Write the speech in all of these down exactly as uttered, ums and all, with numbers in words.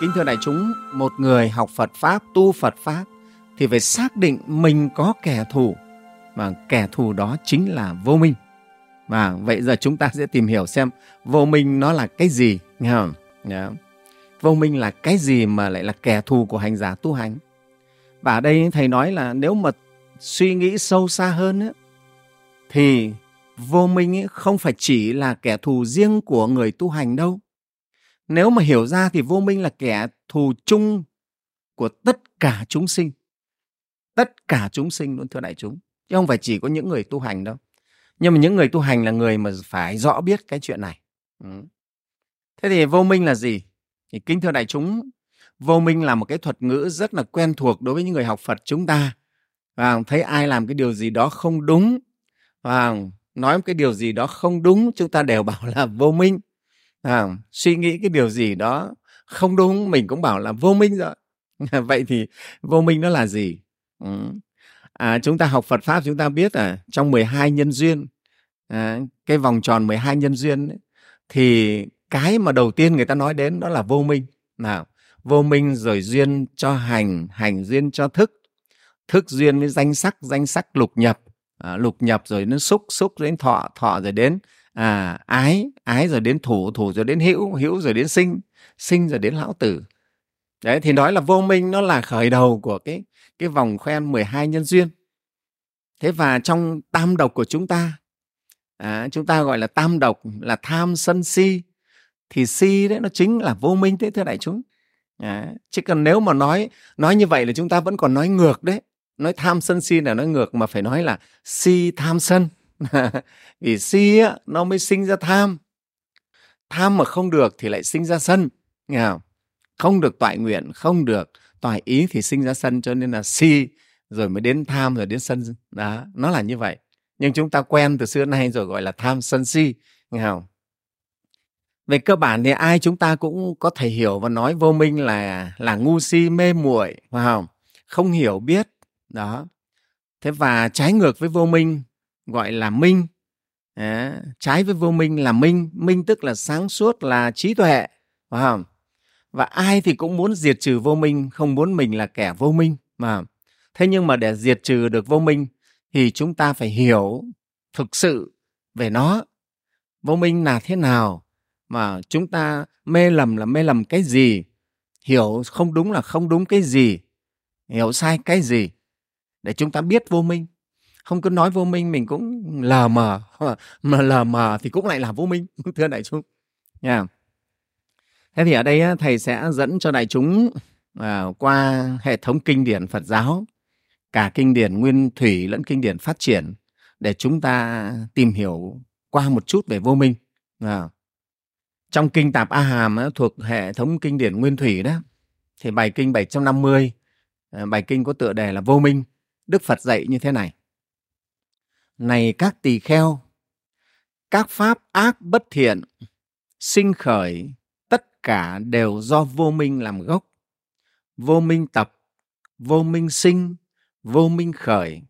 Kính thưa đại chúng, một người học Phật Pháp, tu Phật Pháp thì phải xác định mình có kẻ thù, và kẻ thù đó chính là vô minh. Và vậy giờ chúng ta sẽ tìm hiểu xem vô minh nó là cái gì. Nghe không? Yeah. Vô minh là cái gì mà lại là kẻ thù của hành giả tu hành? Và ở đây Thầy nói là nếu mà suy nghĩ sâu xa hơn ấy, thì vô minh ấy không phải chỉ là kẻ thù riêng của người tu hành đâu. Nếu mà hiểu ra thì vô minh là kẻ thù chung của tất cả chúng sinh. Tất cả chúng sinh luôn, thưa đại chúng, chứ không phải chỉ có những người tu hành đâu. Nhưng mà những người tu hành là người mà phải rõ biết cái chuyện này. Ừ. Thế thì vô minh là gì? Thì kính thưa đại chúng, vô minh là một cái thuật ngữ rất là quen thuộc đối với những người học Phật chúng ta. Và thấy ai làm cái điều gì đó không đúng, và nói một cái điều gì đó không đúng, chúng ta đều bảo là vô minh. À, suy nghĩ cái điều gì đó không đúng mình cũng bảo là vô minh rồi. Vậy thì vô minh nó là gì? Ừ. À, chúng ta học Phật Pháp chúng ta biết à, trong mười hai nhân duyên, à, cái vòng tròn mười hai nhân duyên ấy, thì cái mà đầu tiên người ta nói đến đó là vô minh. Nào, vô minh rồi duyên cho hành, hành duyên cho thức, thức duyên với danh sắc, danh sắc lục nhập, à, lục nhập rồi đến xúc, xúc rồi đến thọ, thọ rồi đến À, ái, ái rồi đến thủ, thủ rồi đến hữu, hữu rồi đến sinh, sinh rồi đến lão tử. Đấy, thì nói là vô minh nó là khởi đầu của cái, cái vòng khoen mười hai nhân duyên. Thế và trong tam độc của chúng ta, à, chúng ta gọi là tam độc là tham, sân, si. Thì si đấy nó chính là vô minh đấy, thưa đại chúng. À, chứ còn nếu mà nói, nói như vậy là chúng ta vẫn còn nói ngược đấy. Nói tham, sân, si là nói ngược, mà phải nói là si, tham, sân. Vì si á, nó mới sinh ra tham. Tham mà không được thì lại sinh ra sân. Nghe không? Không được toại nguyện, không được toại ý thì sinh ra sân. Cho nên là si rồi mới đến tham rồi đến sân. Đó, nó là như vậy. Nhưng chúng ta quen từ xưa nay rồi gọi là tham, sân, si. Nghe không? Về cơ bản thì ai chúng ta cũng có thể hiểu và nói vô minh là, là ngu si, mê muội, phải không? Không hiểu biết. Đó. Thế và trái ngược với vô minh gọi là minh. À, trái với vô minh là minh. Minh tức là sáng suốt, là trí tuệ, phải không? Và ai thì cũng muốn diệt trừ vô minh, không muốn mình là kẻ vô minh mà. Thế nhưng mà để diệt trừ được vô minh thì chúng ta phải hiểu thực sự về nó. Vô minh là thế nào? Mà chúng ta mê lầm là mê lầm cái gì? Hiểu không đúng là không đúng cái gì? Hiểu sai cái gì? Để chúng ta biết vô minh. Không cứ nói vô minh mình cũng lờ mờ, mà lờ mờ thì cũng lại là vô minh, thưa đại chúng. Yeah. Thế thì ở đây Thầy sẽ dẫn cho đại chúng qua hệ thống kinh điển Phật giáo, cả kinh điển nguyên thủy lẫn kinh điển phát triển, để chúng ta tìm hiểu qua một chút về vô minh. Yeah. Trong kinh Tạp A Hàm thuộc hệ thống kinh điển nguyên thủy đó, thì bài kinh bảy trăm năm mươi, bài kinh có tựa đề là Vô Minh, Đức Phật dạy như thế này. Này các tỳ kheo, các pháp ác bất thiện sinh khởi tất cả đều do vô minh làm gốc. Vô minh tập, vô minh sinh, vô minh khởi.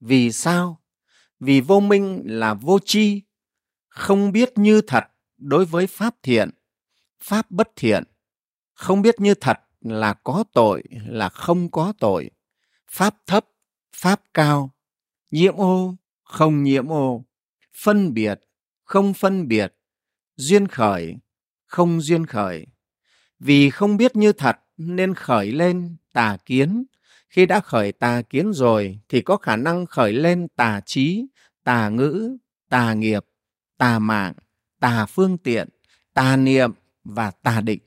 Vì sao? Vì vô minh là vô tri, không biết như thật đối với pháp thiện, pháp bất thiện. Không biết như thật là có tội, là không có tội, pháp thấp, pháp cao, nhiễm ô, không nhiễm ô, phân biệt, không phân biệt, duyên khởi, không duyên khởi. Vì không biết như thật nên khởi lên tà kiến. Khi đã khởi tà kiến rồi thì có khả năng khởi lên tà trí, tà ngữ, tà nghiệp, tà mạng, tà phương tiện, tà niệm và tà định.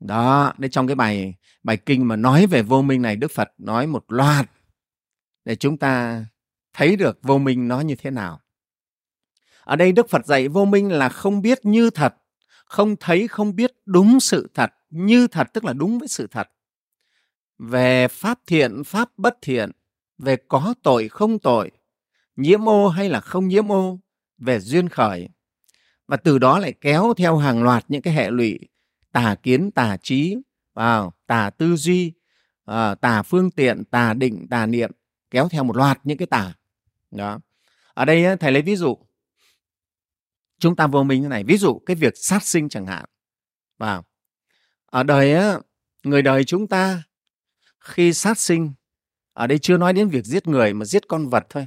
Đó, đấy, trong cái bài bài kinh mà nói về vô minh này, Đức Phật nói một loạt để chúng ta thấy được vô minh nó như thế nào. Ở đây Đức Phật dạy vô minh là không biết như thật, không thấy, không biết đúng sự thật. Như thật tức là đúng với sự thật. Về pháp thiện, pháp bất thiện, về có tội, không tội, nhiễm ô hay là không nhiễm ô, về duyên khởi. Và từ đó lại kéo theo hàng loạt những cái hệ lụy tà kiến, tà trí, tà tư duy, tà phương tiện, tà định, tà niệm, kéo theo một loạt những cái tà. Đó. Ở đây Thầy lấy ví dụ chúng ta vô minh thế này. Ví dụ cái việc sát sinh chẳng hạn. Và Ở đời á, người đời chúng ta khi sát sinh, ở đây chưa nói đến việc giết người mà giết con vật thôi,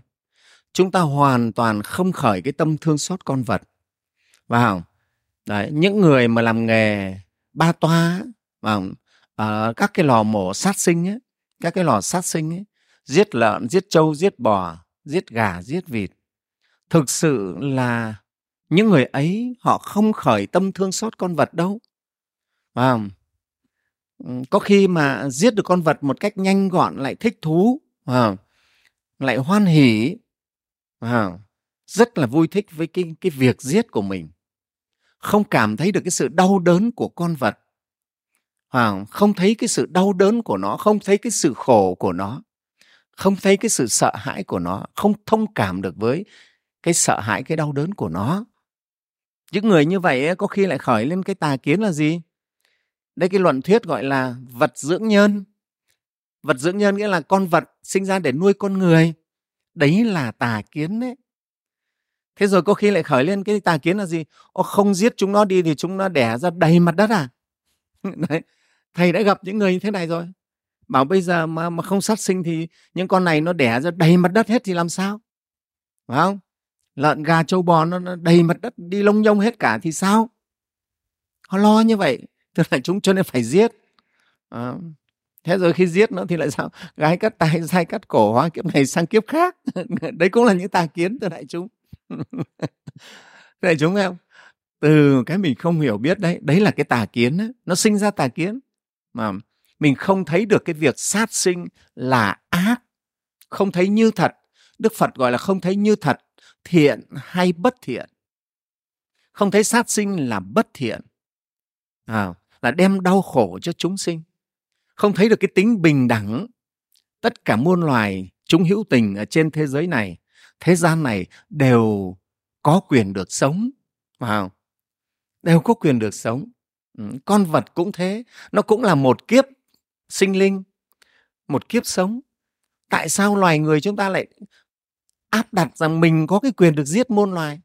chúng ta hoàn toàn không khởi cái tâm thương xót con vật. Vào đấy, những người mà làm nghề ba toa vào ở các cái lò mổ sát sinh ấy, các cái lò sát sinh ấy, giết lợn, giết trâu, giết bò, giết gà, giết vịt, thực sự là những người ấy họ không khởi tâm thương xót con vật đâu. Và có khi mà giết được con vật một cách nhanh gọn lại thích thú, à, lại hoan hỉ, à, rất là vui thích với cái, cái việc giết của mình, không cảm thấy được cái sự đau đớn của con vật, à, không thấy cái sự đau đớn của nó, không thấy cái sự khổ của nó, không thấy cái sự sợ hãi của nó, không thông cảm được với cái sợ hãi, cái đau đớn của nó. Những người như vậy ấy, có khi lại khởi lên cái tà kiến là gì? Đây, cái luận thuyết gọi là vật dưỡng nhân. Vật dưỡng nhân nghĩa là con vật sinh ra để nuôi con người. Đấy là tà kiến đấy. Thế rồi có khi lại khởi lên cái tà kiến là gì? Ô, không giết chúng nó đi thì chúng nó đẻ ra đầy mặt đất à? Đấy. Thầy đã gặp những người như thế này rồi. Bảo bây giờ mà, mà không sát sinh thì những con này nó đẻ ra đầy mặt đất hết thì làm sao? Phải không? Lợn, gà, trâu, bò nó, nó đầy mặt đất đi lông nhông hết cả thì sao? Họ lo như vậy. Tức là chúng cho nên phải giết. À, thế rồi khi giết nó thì lại sao? Gái cắt tay, dai cắt cổ, hóa kiếp này sang kiếp khác. Đấy cũng là những tà kiến từ đại chúng. Đại chúng em, từ cái mình không hiểu biết đấy, đấy là cái tà kiến đó. Nó sinh ra tà kiến. Mà mình không thấy được cái việc sát sinh là ác. Không thấy như thật. Đức Phật gọi là không thấy như thật, thiện hay bất thiện. Không thấy sát sinh là bất thiện. À, là đem đau khổ cho chúng sinh. Không thấy được cái tính bình đẳng. Tất cả muôn loài chúng hữu tình ở trên thế giới này, thế gian này đều có quyền được sống. À, đều có quyền được sống. Con vật cũng thế. Nó cũng là một kiếp sinh linh, một kiếp sống. Tại sao loài người chúng ta lại áp đặt rằng mình có cái quyền được giết muôn loài?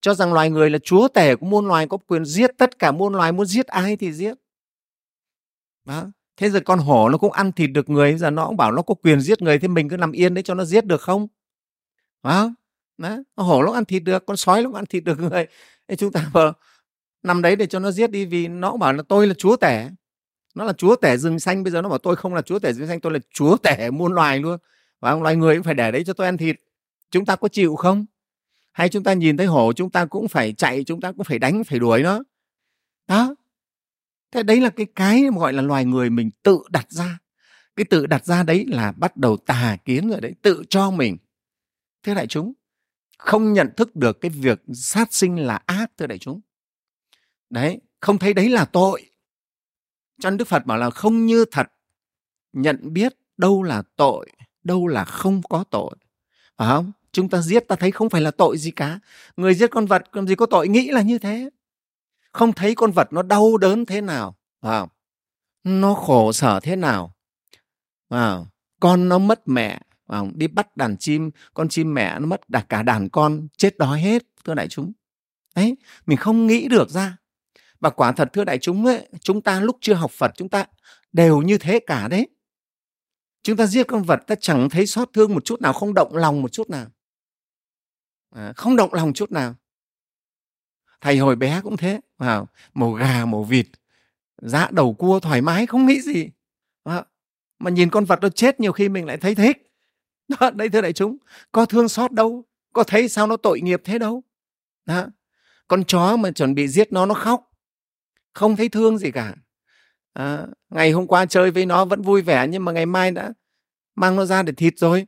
Cho rằng loài người là chúa tể của muôn loài, có quyền giết tất cả muôn loài, muốn giết ai thì giết. Đó. Thế rồi con hổ nó cũng ăn thịt được người, bây giờ nó cũng bảo nó có quyền giết người, thế mình cứ nằm yên đấy cho nó giết được không? Đó. Đó. Con hổ nó ăn thịt được, con sói nó ăn thịt được người. Thế chúng ta vào nằm đấy để cho nó giết đi, vì nó cũng bảo là tôi là chúa tể. Nó là chúa tể rừng xanh, bây giờ nó bảo tôi không là chúa tể rừng xanh, tôi là chúa tể muôn loài luôn. Và loài người cũng phải để đấy cho tôi ăn thịt. Chúng ta có chịu không? Hay chúng ta nhìn thấy hổ chúng ta cũng phải chạy, chúng ta cũng phải đánh, phải đuổi nó. Đó. Thế đấy là cái cái gọi là loài người mình tự đặt ra. Cái tự đặt ra đấy là bắt đầu tà kiến rồi đấy, tự cho mình. Thưa đại chúng, không nhận thức được cái việc sát sinh là ác, thưa đại chúng. Đấy, không thấy đấy là tội. Cho nên Đức Phật bảo là không như thật, nhận biết đâu là tội, đâu là không có tội. Phải không? Chúng ta giết ta thấy không phải là tội gì cả. Người giết con vật làm gì có tội, nghĩ là như thế. Không thấy con vật nó đau đớn thế nào, à, nó khổ sở thế nào, à, con nó mất mẹ, à, đi bắt đàn chim, con chim mẹ nó mất cả đàn con, chết đói hết, thưa đại chúng. Đấy, mình không nghĩ được ra. Và quả thật thưa đại chúng ấy, chúng ta lúc chưa học Phật chúng ta đều như thế cả đấy. Chúng ta giết con vật ta chẳng thấy xót thương một chút nào, không động lòng một chút nào. À, không động lòng chút nào. Thầy hồi bé cũng thế, à, mổ gà, mổ vịt, giã đầu cua thoải mái, không nghĩ gì. À, mà nhìn con vật nó chết nhiều khi mình lại thấy thích. Đó, đấy thưa đại chúng, có thương xót đâu, có thấy sao nó tội nghiệp thế đâu. Đó. Con chó mà chuẩn bị giết nó, nó khóc, không thấy thương gì cả. À, ngày hôm qua chơi với nó vẫn vui vẻ, nhưng mà ngày mai đã mang nó ra để thịt rồi.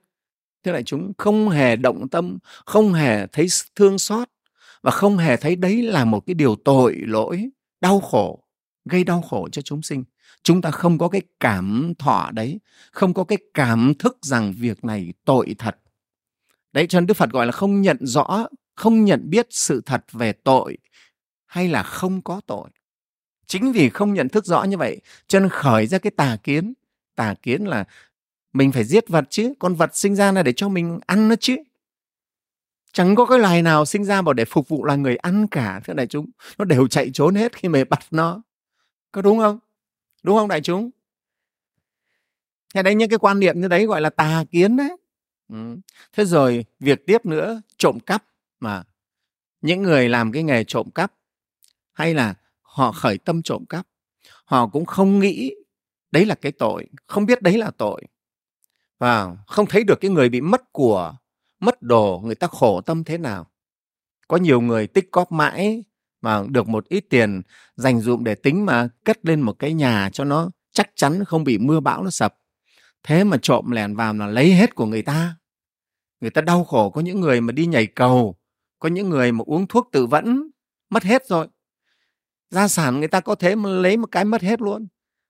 Thưa đại chúng, không hề động tâm, không hề thấy thương xót, và không hề thấy đấy là một cái điều tội lỗi, đau khổ, gây đau khổ cho chúng sinh. Chúng ta không có cái cảm thọ đấy, không có cái cảm thức rằng việc này tội thật. Đấy, cho nên Đức Phật gọi là không nhận rõ, không nhận biết sự thật về tội hay là không có tội. Chính vì không nhận thức rõ như vậy cho nên khởi ra cái tà kiến. Tà kiến là mình phải giết vật chứ, con vật sinh ra là để cho mình ăn nó chứ. Chẳng có cái loài nào sinh ra bảo để phục vụ loài người ăn cả, thưa đại chúng. Nó đều chạy trốn hết khi mà bắt nó. Có đúng không? Đúng không đại chúng? Thế đấy, những cái quan niệm như đấy gọi là tà kiến đấy. Ừ. Thế rồi việc tiếp nữa, trộm cắp. Mà những người làm cái nghề trộm cắp hay là họ khởi tâm trộm cắp, họ cũng không nghĩ đấy là cái tội, không biết đấy là tội, và không thấy được cái người bị mất của, mất đồ, người ta khổ tâm thế nào. Có nhiều người tích cóp mãi mà được một ít tiền dành dụm để tính mà cất lên một cái nhà cho nó chắc chắn, không bị mưa bão nó sập. Thế mà trộm lẻn vào là lấy hết của người ta. Người ta đau khổ. Có những người mà đi nhảy cầu, có những người mà uống thuốc tự vẫn, mất hết rồi. Gia sản người ta có thể mà lấy một cái mất hết luôn.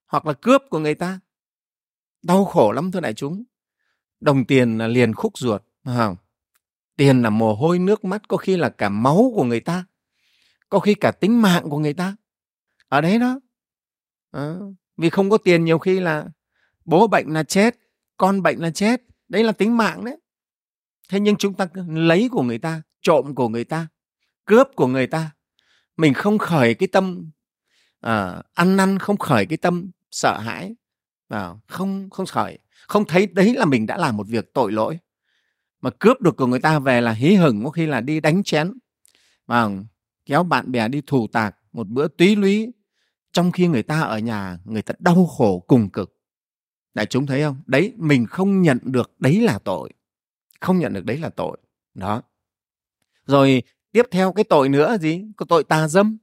Hoặc là cướp của người ta. Đau khổ lắm thưa đại chúng. Đồng tiền là liền khúc ruột. À, tiền là mồ hôi nước mắt, có khi là cả máu của người ta, có khi cả tính mạng của người ta ở đấy đó. À, vì không có tiền nhiều khi là bố bệnh là chết, con bệnh là chết. Đấy là tính mạng đấy. Thế nhưng chúng ta lấy của người ta, trộm của người ta, cướp của người ta. Mình không khởi cái tâm à, ăn năn, không khởi cái tâm sợ hãi. À, không, không khởi, không thấy đấy là mình đã làm một việc tội lỗi. Mà cướp được của người ta về là hí hửng, có khi là đi đánh chén, à, kéo bạn bè đi thù tạc một bữa túy lúy, trong khi người ta ở nhà, người ta đau khổ cùng cực. Đại chúng thấy không? Đấy, mình không nhận được đấy là tội. Không nhận được đấy là tội. Đó. Rồi tiếp theo cái tội nữa gì? Có tội tà dâm.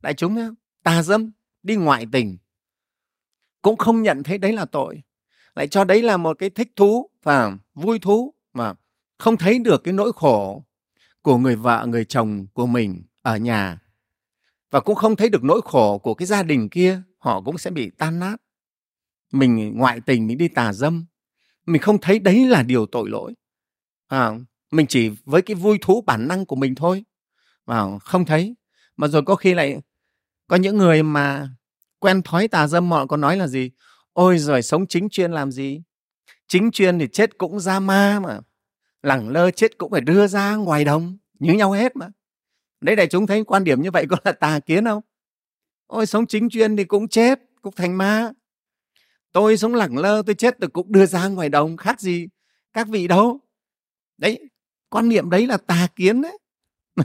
Đại chúng thấy không? Tà dâm, đi ngoại tình, cũng không nhận thấy đấy là tội. Lại cho đấy là một cái thích thú và vui thú, mà không thấy được cái nỗi khổ của người vợ, người chồng của mình ở nhà. Và cũng không thấy được nỗi khổ của cái gia đình kia, họ cũng sẽ bị tan nát. Mình ngoại tình, mình đi tà dâm, mình không thấy đấy là điều tội lỗi. À, mình chỉ với cái vui thú bản năng của mình thôi, à, không thấy. Mà rồi có khi lại có những người mà quen thói tà dâm, họ còn nói là gì? Ôi giời, sống chính chuyên làm gì? Chính chuyên thì chết cũng ra ma mà. Lẳng lơ chết cũng phải đưa ra ngoài đồng, như nhau hết mà. Đấy, đại chúng thấy quan điểm như vậy có là tà kiến không? Ôi, sống chính chuyên thì cũng chết, cũng thành ma. Tôi sống lẳng lơ, tôi chết tôi cũng đưa ra ngoài đồng, khác gì các vị đâu. Đấy, quan niệm đấy là tà kiến đấy.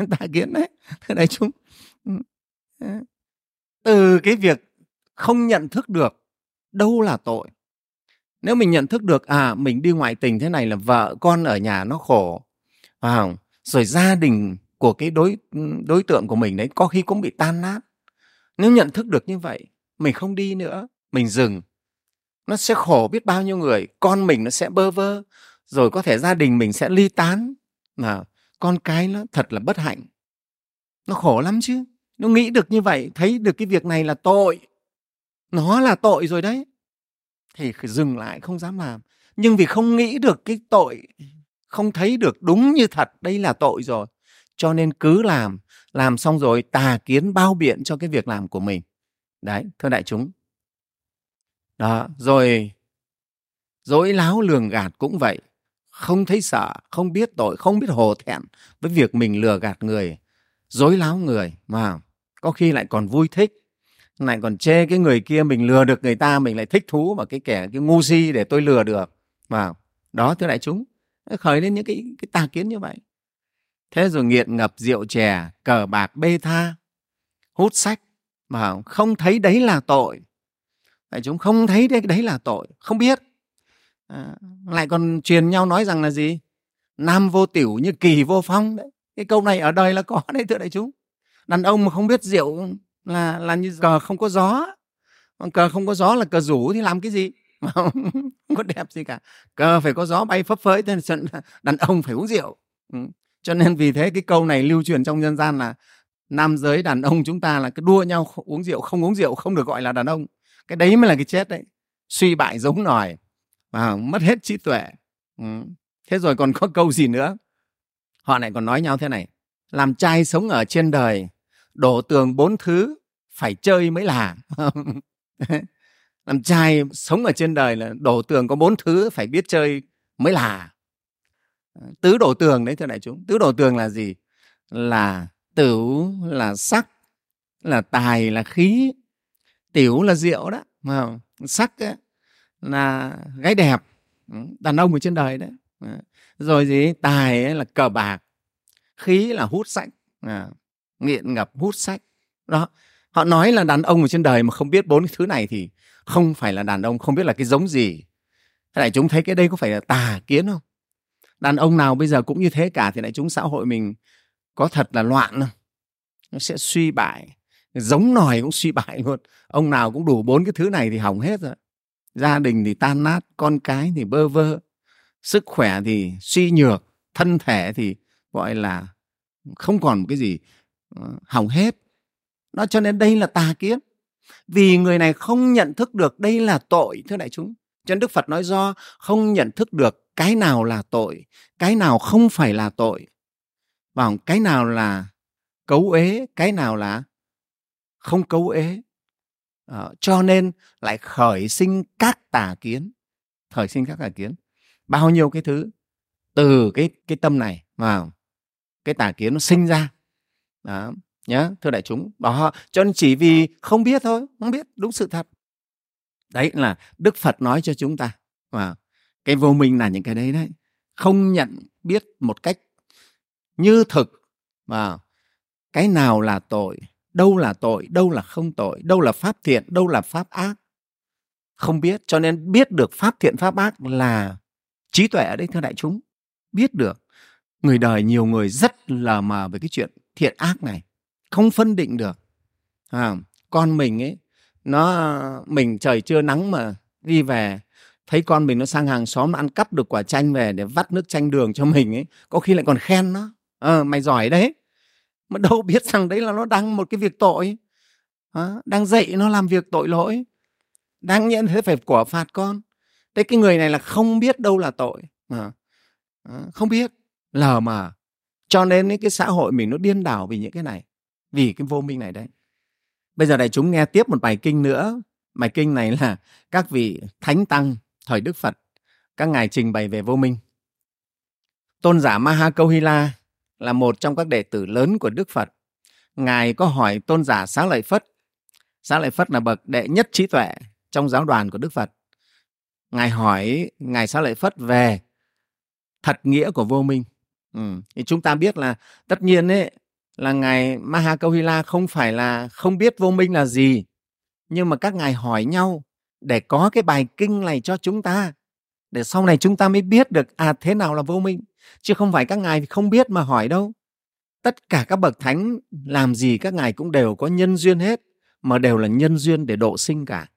Tà kiến đấy. Thế đại chúng, từ cái việc không nhận thức được đâu là tội. Nếu mình nhận thức được, à, mình đi ngoại tình thế này là vợ con ở nhà nó khổ, à, rồi gia đình của cái đối, đối tượng của mình đấy có khi cũng bị tan nát. Nếu nhận thức được như vậy, mình không đi nữa, mình dừng. Nó sẽ khổ biết bao nhiêu người. Con mình nó sẽ bơ vơ, rồi có thể gia đình mình sẽ ly tán, mà con cái nó thật là bất hạnh. Nó khổ lắm chứ. Nó nghĩ được như vậy, thấy được cái việc này là tội, nó là tội rồi đấy, thì dừng lại không dám làm. Nhưng vì không nghĩ được cái tội, không thấy được đúng như thật đây là tội rồi, cho nên cứ làm. Làm xong rồi tà kiến bao biện cho cái việc làm của mình. Đấy, thưa đại chúng. Đó, rồi dối láo lường gạt cũng vậy. Không thấy sợ, không biết tội, không biết hổ thẹn với việc mình lừa gạt người, dối láo người, mà có khi lại còn vui thích, lại còn chê cái người kia mình lừa được người ta, mình lại thích thú, mà cái kẻ cái ngu si để tôi lừa được. Mà đó, thưa đại chúng, khởi lên những cái, cái tà kiến như vậy. Thế rồi nghiện ngập rượu chè, cờ bạc bê tha, hút sách, mà không thấy đấy là tội. Đại chúng không thấy đấy, đấy là tội, không biết. À, lại còn truyền nhau nói rằng là gì? Nam vô tiểu như kỳ vô phong đấy. Cái câu này ở đời là có đấy thưa đại chúng. Đàn ông mà không biết rượu là, là như cờ không có gió. Cờ không có gió là cờ rủ thì làm cái gì? Không có đẹp gì cả. Cờ phải có gió bay phấp phới, thế nên đàn ông phải uống rượu. Ừ. Cho nên vì thế cái câu này lưu truyền trong nhân gian là nam giới đàn ông chúng ta là cứ đua nhau uống rượu, không uống rượu không được gọi là đàn ông. Cái đấy mới là cái chết đấy. Suy bại giống nòi, và mất hết trí tuệ. Ừ. Thế rồi còn có câu gì nữa? Họ lại còn nói nhau thế này. Làm trai sống ở trên đời, đổ tường bốn thứ, phải chơi mới là. Làm trai sống ở trên đời là đổ tường có bốn thứ, phải biết chơi mới là. Tứ đổ tường đấy thưa đại chúng. Tứ đổ tường là gì? Là tửu, là sắc, là tài, là khí. Tiểu là rượu đó, mà sắc ấy, là gái đẹp, đàn ông ở trên đời đấy. Rồi gì tài ấy là cờ bạc, khí là hút sách, nghiện ngập hút sách đó. Họ nói là đàn ông ở trên đời mà không biết bốn cái thứ này thì không phải là đàn ông, không biết là cái giống gì. Thế đại chúng thấy cái đây có phải là tà kiến không? Đàn ông nào bây giờ cũng như thế cả thì đại chúng xã hội mình có thật là loạn không? Nó sẽ suy bại, giống nòi cũng suy bại luôn. Ông nào cũng đủ bốn cái thứ này thì hỏng hết rồi. Gia đình thì tan nát, con cái thì bơ vơ, sức khỏe thì suy nhược, thân thể thì gọi là không còn một cái gì, hỏng hết. Nó cho nên đây là tà kiến. Vì người này không nhận thức được đây là tội, thưa đại chúng. Cho nên Đức Phật nói do không nhận thức được cái nào là tội, cái nào không phải là tội, và cái nào là cấu ế, cái nào là không cấu ế. Ờ, cho nên lại khởi sinh các tà kiến, khởi sinh các tà kiến. Bao nhiêu cái thứ từ cái, cái tâm này vào cái tà kiến nó sinh ra. Đó, nhá, thưa đại chúng. Đó, cho nên chỉ vì không biết thôi, không biết đúng sự thật. Đấy là Đức Phật nói cho chúng ta. Và cái vô minh là những cái đấy đấy. Không nhận biết một cách như thực. Và cái nào là tội, đâu là tội, đâu là không tội, đâu là pháp thiện, đâu là pháp ác. Không biết, cho nên biết được pháp thiện, pháp ác là trí tuệ đấy, thưa đại chúng. Biết được. Người đời nhiều người rất lờ mờ về cái chuyện thiện ác này, không phân định được. À, con mình ấy, nó mình trời chưa nắng mà đi về thấy con mình nó sang hàng xóm ăn cắp được quả chanh về để vắt nước chanh đường cho mình ấy, có khi lại còn khen nó, ờ, mày giỏi đấy, mà đâu biết rằng đấy là nó đang một cái việc tội, à, đang dạy nó làm việc tội lỗi, đang nhận thế phải quả phạt con. Thế cái người này là không biết đâu là tội, à, không biết, lờ mà. Cho nên cái xã hội mình nó điên đảo vì những cái này, vì cái vô minh này đấy. Bây giờ đại chúng nghe tiếp một bài kinh nữa. Bài kinh này là các vị thánh tăng thời Đức Phật, các ngài trình bày về vô minh. Tôn giả Maha Kauhila là một trong các đệ tử lớn của Đức Phật. Ngài có hỏi tôn giả Xá Lợi Phất. Xá Lợi Phất là bậc đệ nhất trí tuệ trong giáo đoàn của Đức Phật. Ngài hỏi ngài Xá Lợi Phất về thật nghĩa của vô minh. Ừ. Thì chúng ta biết là tất nhiên ấy, là ngài Maha Kauhila không phải là không biết vô minh là gì, nhưng mà các ngài hỏi nhau để có cái bài kinh này cho chúng ta, để sau này chúng ta mới biết được à thế nào là vô minh, chứ không phải các ngài không biết mà hỏi đâu. Tất cả các bậc thánh làm gì các ngài cũng đều có nhân duyên hết, mà đều là nhân duyên để độ sinh cả.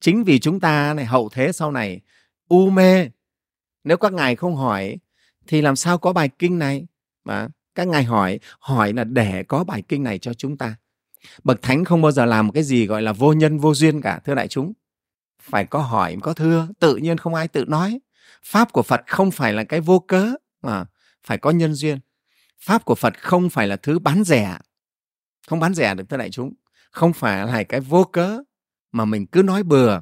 Chính vì chúng ta này hậu thế sau này u mê, nếu các ngài không hỏi thì làm sao có bài kinh này. Mà các ngài hỏi, hỏi là để có bài kinh này cho chúng ta. Bậc thánh không bao giờ làm một cái gì gọi là vô nhân vô duyên cả, thưa đại chúng. Phải có hỏi, có thưa, tự nhiên không ai tự nói. Pháp của Phật không phải là cái vô cớ, mà phải có nhân duyên. Pháp của Phật không phải là thứ bán rẻ, không bán rẻ được, thưa đại chúng. Không phải là cái vô cớ mà mình cứ nói bừa.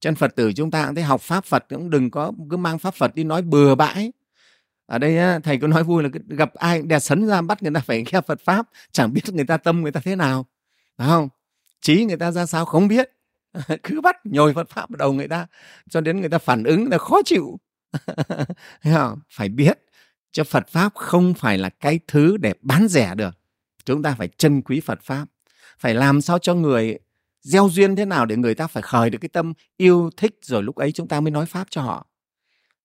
Cho nên Phật tử chúng ta cũng thấy học Pháp Phật cũng đừng có cứ mang Pháp Phật đi nói bừa bãi. Ở đây thầy cứ nói vui là gặp ai đè sấn ra bắt người ta phải nghe Phật Pháp, chẳng biết người ta tâm người ta thế nào, phải không? Trí người ta ra sao không biết, cứ bắt nhồi Phật Pháp vào đầu người ta cho đến người ta phản ứng, người ta khó chịu. Không? Phải biết cho Phật Pháp không phải là cái thứ để bán rẻ được. Chúng ta phải trân quý Phật Pháp, phải làm sao cho người gieo duyên thế nào để người ta phải khởi được cái tâm yêu thích, rồi lúc ấy chúng ta mới nói Pháp cho họ.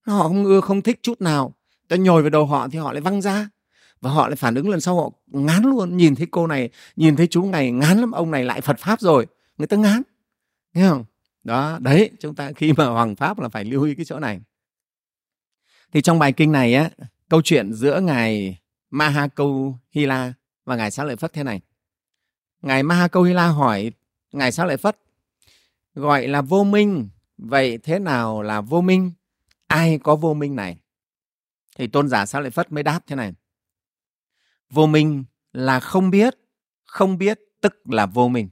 Họ không ưa, không thích chút nào, ta nhồi vào đầu họ thì họ lại văng ra, và họ lại phản ứng lần sau, họ ngán luôn. Nhìn thấy cô này, nhìn thấy chú này ngán lắm, ông này lại Phật Pháp rồi, người ta ngán, nghe không? Đó, đấy, chúng ta khi mà hoằng Pháp là phải lưu ý cái chỗ này. Thì trong bài kinh này á, câu chuyện giữa ngài Maha Kauhila và ngài Xá Lợi Phất thế này. Ngài Maha Kauhila hỏi ngài Xá Lợi Phất, gọi là vô minh, vậy thế nào là vô minh? Ai có vô minh này? Thì tôn giả Xá Lợi Phất mới đáp thế này: vô minh là không biết, không biết tức là vô minh.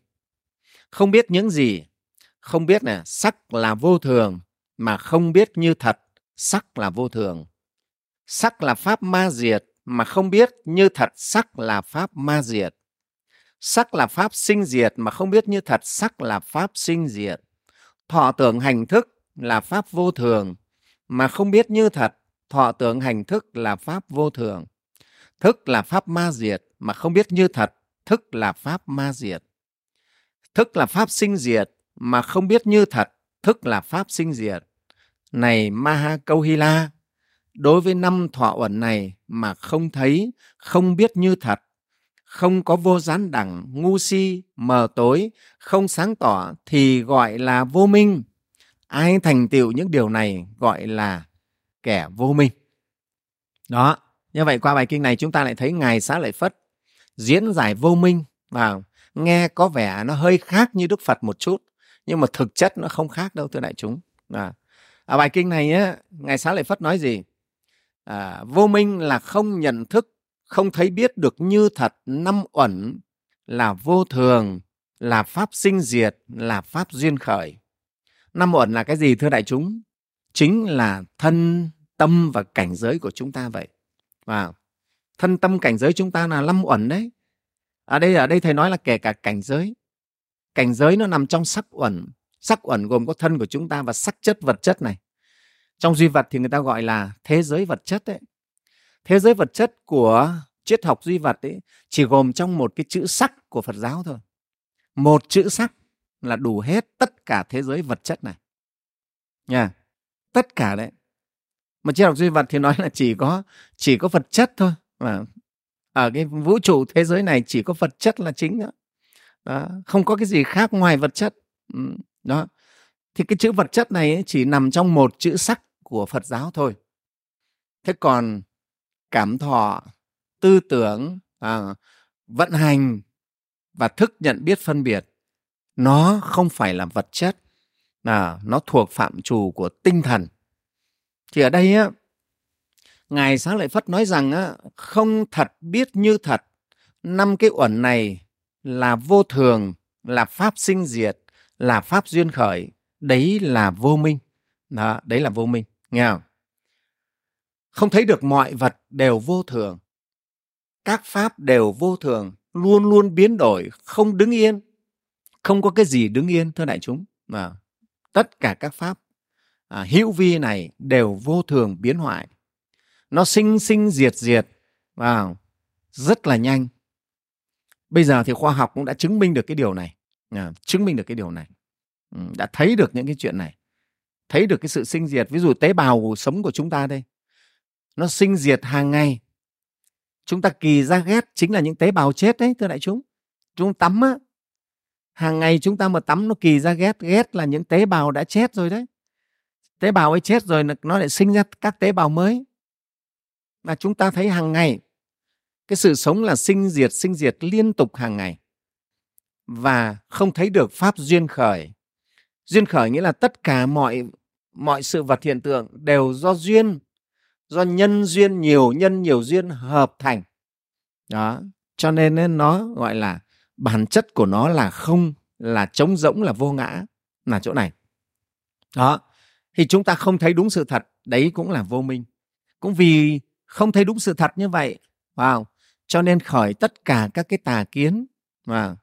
Không biết những gì, không biết này, sắc là vô thường, mà không biết như thật, sắc là vô thường. Sắc là pháp ma diệt, mà không biết như thật, sắc là pháp ma diệt. Sắc là pháp sinh diệt mà không biết như thật sắc là pháp sinh diệt. Thọ tưởng hành thức là pháp vô thường mà không biết như thật thọ tưởng hành thức là pháp vô thường. Thức là pháp ma diệt mà không biết như thật thức là pháp ma diệt. Thức là pháp sinh diệt mà không biết như thật thức là pháp sinh diệt. Này Maha Câu Hy La, đối với năm thọ uẩn này mà không thấy, không biết như thật, không có vô gián đẳng, ngu si, mờ tối, không sáng tỏ thì gọi là vô minh. Ai thành tựu những điều này gọi là kẻ vô minh. Đó, như vậy qua bài kinh này chúng ta lại thấy Ngài Xá Lợi Phất diễn giải vô minh. Và nghe có vẻ nó hơi khác như Đức Phật một chút, nhưng mà thực chất nó không khác đâu thưa đại chúng. À, ở bài kinh này á, Ngài Xá Lợi Phất nói gì? À, vô minh là không nhận thức, không thấy biết được như thật năm uẩn là vô thường, là pháp sinh diệt, là pháp duyên khởi. Năm uẩn là cái gì thưa đại chúng? Chính là thân, tâm và cảnh giới của chúng ta vậy. Wow. Thân, tâm, cảnh giới chúng ta là năm uẩn đấy. Ở đây, ở đây thầy nói là kể cả cảnh giới. Cảnh giới nó nằm trong sắc uẩn. Sắc uẩn gồm có thân của chúng ta và sắc chất vật chất này. Trong duy vật thì người ta gọi là thế giới vật chất đấy. Thế giới vật chất của triết học duy vật ấy chỉ gồm trong một cái chữ sắc của Phật giáo thôi. Một chữ sắc là đủ hết tất cả thế giới vật chất này. Nha. Tất cả đấy. Mà triết học duy vật thì nói là chỉ có chỉ có vật chất thôi. Mà ở cái vũ trụ thế giới này chỉ có vật chất là chính đó. Đó. Không có cái gì khác ngoài vật chất. Đó. Thì cái chữ vật chất này chỉ nằm trong một chữ sắc của Phật giáo thôi. Thế còn cảm thọ, tư tưởng, à, vận hành và thức nhận biết phân biệt, nó không phải là vật chất, à, nó thuộc phạm trù của tinh thần. Thì ở đây á, Ngài Xá Lợi Phất nói rằng á, không thật biết như thật, năm cái uẩn này là vô thường, là pháp sinh diệt, là pháp duyên khởi, đấy là vô minh. Đó, đấy là vô minh, nghe không? Không thấy được mọi vật đều vô thường. Các pháp đều vô thường, luôn luôn biến đổi, không đứng yên. Không có cái gì đứng yên, thưa đại chúng. Mà tất cả các pháp à, hữu vi này đều vô thường biến hoại. Nó sinh sinh diệt diệt, wow, rất là nhanh. Bây giờ thì khoa học cũng đã chứng minh được cái điều này. À, chứng minh được cái điều này. Ừ, đã thấy được những cái chuyện này. Thấy được cái sự sinh diệt. Ví dụ tế bào sống của chúng ta đây. Nó sinh diệt hàng ngày. Chúng ta kỳ ra ghét chính là những tế bào chết đấy, thưa đại chúng. Chúng tắm á. Hàng ngày chúng ta mà tắm nó kỳ ra ghét. Ghét là những tế bào đã chết rồi đấy. Tế bào ấy chết rồi nó lại sinh ra các tế bào mới. Mà chúng ta thấy hàng ngày cái sự sống là sinh diệt, sinh diệt liên tục hàng ngày. Và không thấy được pháp duyên khởi. Duyên khởi nghĩa là tất cả mọi, mọi sự vật hiện tượng đều do duyên. Do nhân duyên nhiều, nhân nhiều duyên hợp thành. Đó. Cho nên nó gọi là bản chất của nó là không, là trống rỗng, là vô ngã. Là chỗ này. Đó. Thì chúng ta không thấy đúng sự thật. Đấy cũng là vô minh. Cũng vì không thấy đúng sự thật như vậy. Wow. Cho nên khởi tất cả các cái tà kiến. Wow.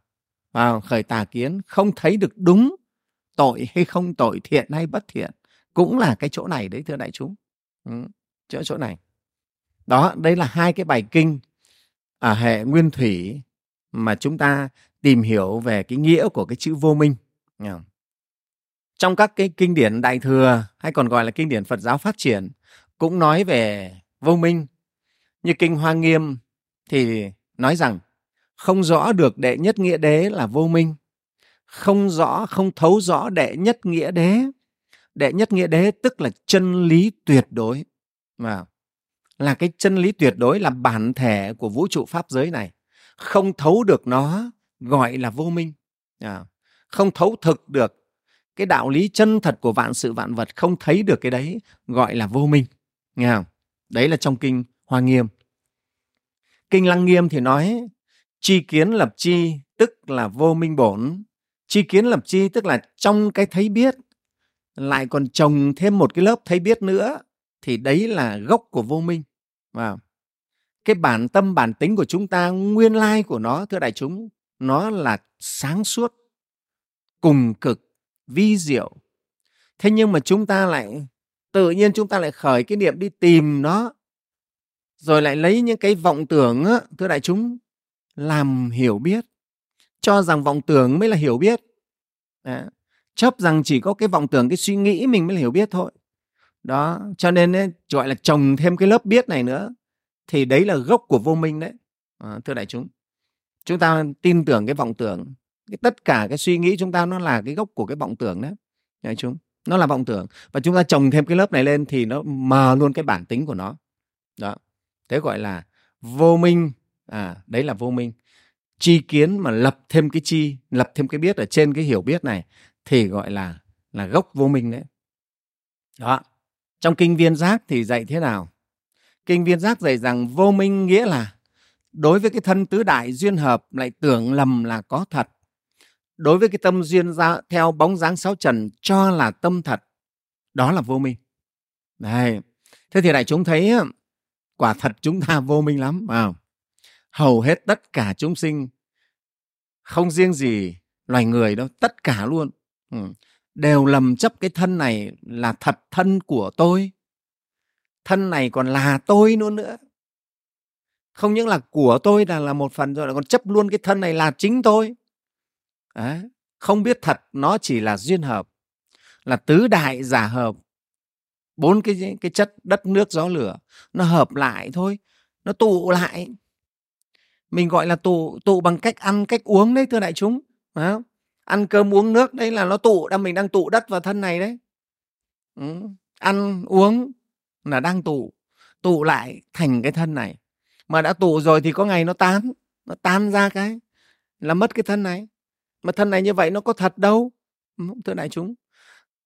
Wow. Khởi tà kiến. Không thấy được đúng tội hay không tội, thiện hay bất thiện. Cũng là cái chỗ này đấy thưa đại chúng. Ừ. chỗ chỗ này đó, đây là hai cái bài kinh ở hệ Nguyên Thủy mà chúng ta tìm hiểu về cái nghĩa của cái chữ vô minh. Trong các cái kinh điển Đại Thừa hay còn gọi là kinh điển Phật giáo phát triển cũng nói về vô minh, như kinh Hoa Nghiêm thì nói rằng không rõ được đệ nhất nghĩa đế là vô minh, không rõ, không thấu rõ đệ nhất nghĩa đế. Đệ nhất nghĩa đế tức là chân lý tuyệt đối. Wow. Là cái chân lý tuyệt đối, là bản thể của vũ trụ pháp giới này. Không thấu được nó gọi là vô minh. À, không thấu thực được cái đạo lý chân thật của vạn sự vạn vật, không thấy được cái đấy gọi là vô minh. Nghe không? Đấy là trong kinh Hoa Nghiêm. Kinh Lăng Nghiêm thì nói chi kiến lập chi tức là vô minh bổn. Chi kiến lập chi tức là trong cái thấy biết lại còn trồng thêm một cái lớp thấy biết nữa. Thì đấy là gốc của vô minh. Wow. Cái bản tâm, bản tính của chúng ta, nguyên lai của nó, thưa đại chúng, nó là sáng suốt, cùng cực, vi diệu. Thế nhưng mà chúng ta lại, tự nhiên chúng ta lại khởi cái niệm đi tìm nó, rồi lại lấy những cái vọng tưởng, á, thưa đại chúng, làm hiểu biết, cho rằng vọng tưởng mới là hiểu biết. Đấy. Chấp rằng chỉ có cái vọng tưởng, cái suy nghĩ mình mới là hiểu biết thôi. Đó, cho nên ấy, gọi là trồng thêm cái lớp biết này nữa, thì đấy là gốc của vô minh đấy. À, thưa đại chúng, chúng ta tin tưởng cái vọng tưởng, cái tất cả cái suy nghĩ chúng ta nó là cái gốc của cái vọng tưởng đấy, đại chúng, nó là vọng tưởng, và chúng ta trồng thêm cái lớp này lên thì nó mờ luôn cái bản tính của nó. Đó, thế gọi là vô minh. À, đấy là vô minh. Tri kiến mà lập thêm cái tri, lập thêm cái biết ở trên cái hiểu biết này thì gọi là là gốc vô minh đấy. Đó. Trong kinh Viên Giác thì dạy thế nào? Kinh Viên Giác dạy rằng vô minh nghĩa là đối với cái thân tứ đại duyên hợp lại tưởng lầm là có thật. Đối với cái tâm duyên ra theo bóng dáng sáu trần cho là tâm thật. Đó là vô minh. Đấy. Thế thì đại chúng thấy quả thật chúng ta vô minh lắm. À, hầu hết tất cả chúng sinh, không riêng gì loài người đâu, tất cả luôn, ừ, đều lầm chấp cái thân này là thật thân của tôi. Thân này còn là tôi luôn nữa. Không những là của tôi là, là một phần rồi, còn chấp luôn cái thân này là chính tôi. Đấy. Không biết thật nó chỉ là duyên hợp, là tứ đại giả hợp. Bốn cái, cái chất đất nước gió lửa, nó hợp lại thôi, nó tụ lại. Mình gọi là tụ, tụ bằng cách ăn, cách uống đấy thưa đại chúng. Đấy không? Ăn cơm uống nước, đấy là nó tụ, mình đang tụ đất vào thân này đấy. Ừ. Ăn uống là đang tụ, tụ lại thành cái thân này. Mà đã tụ rồi thì có ngày nó tán, nó tan ra cái, là mất cái thân này. Mà thân này như vậy nó có thật đâu, thưa đại chúng.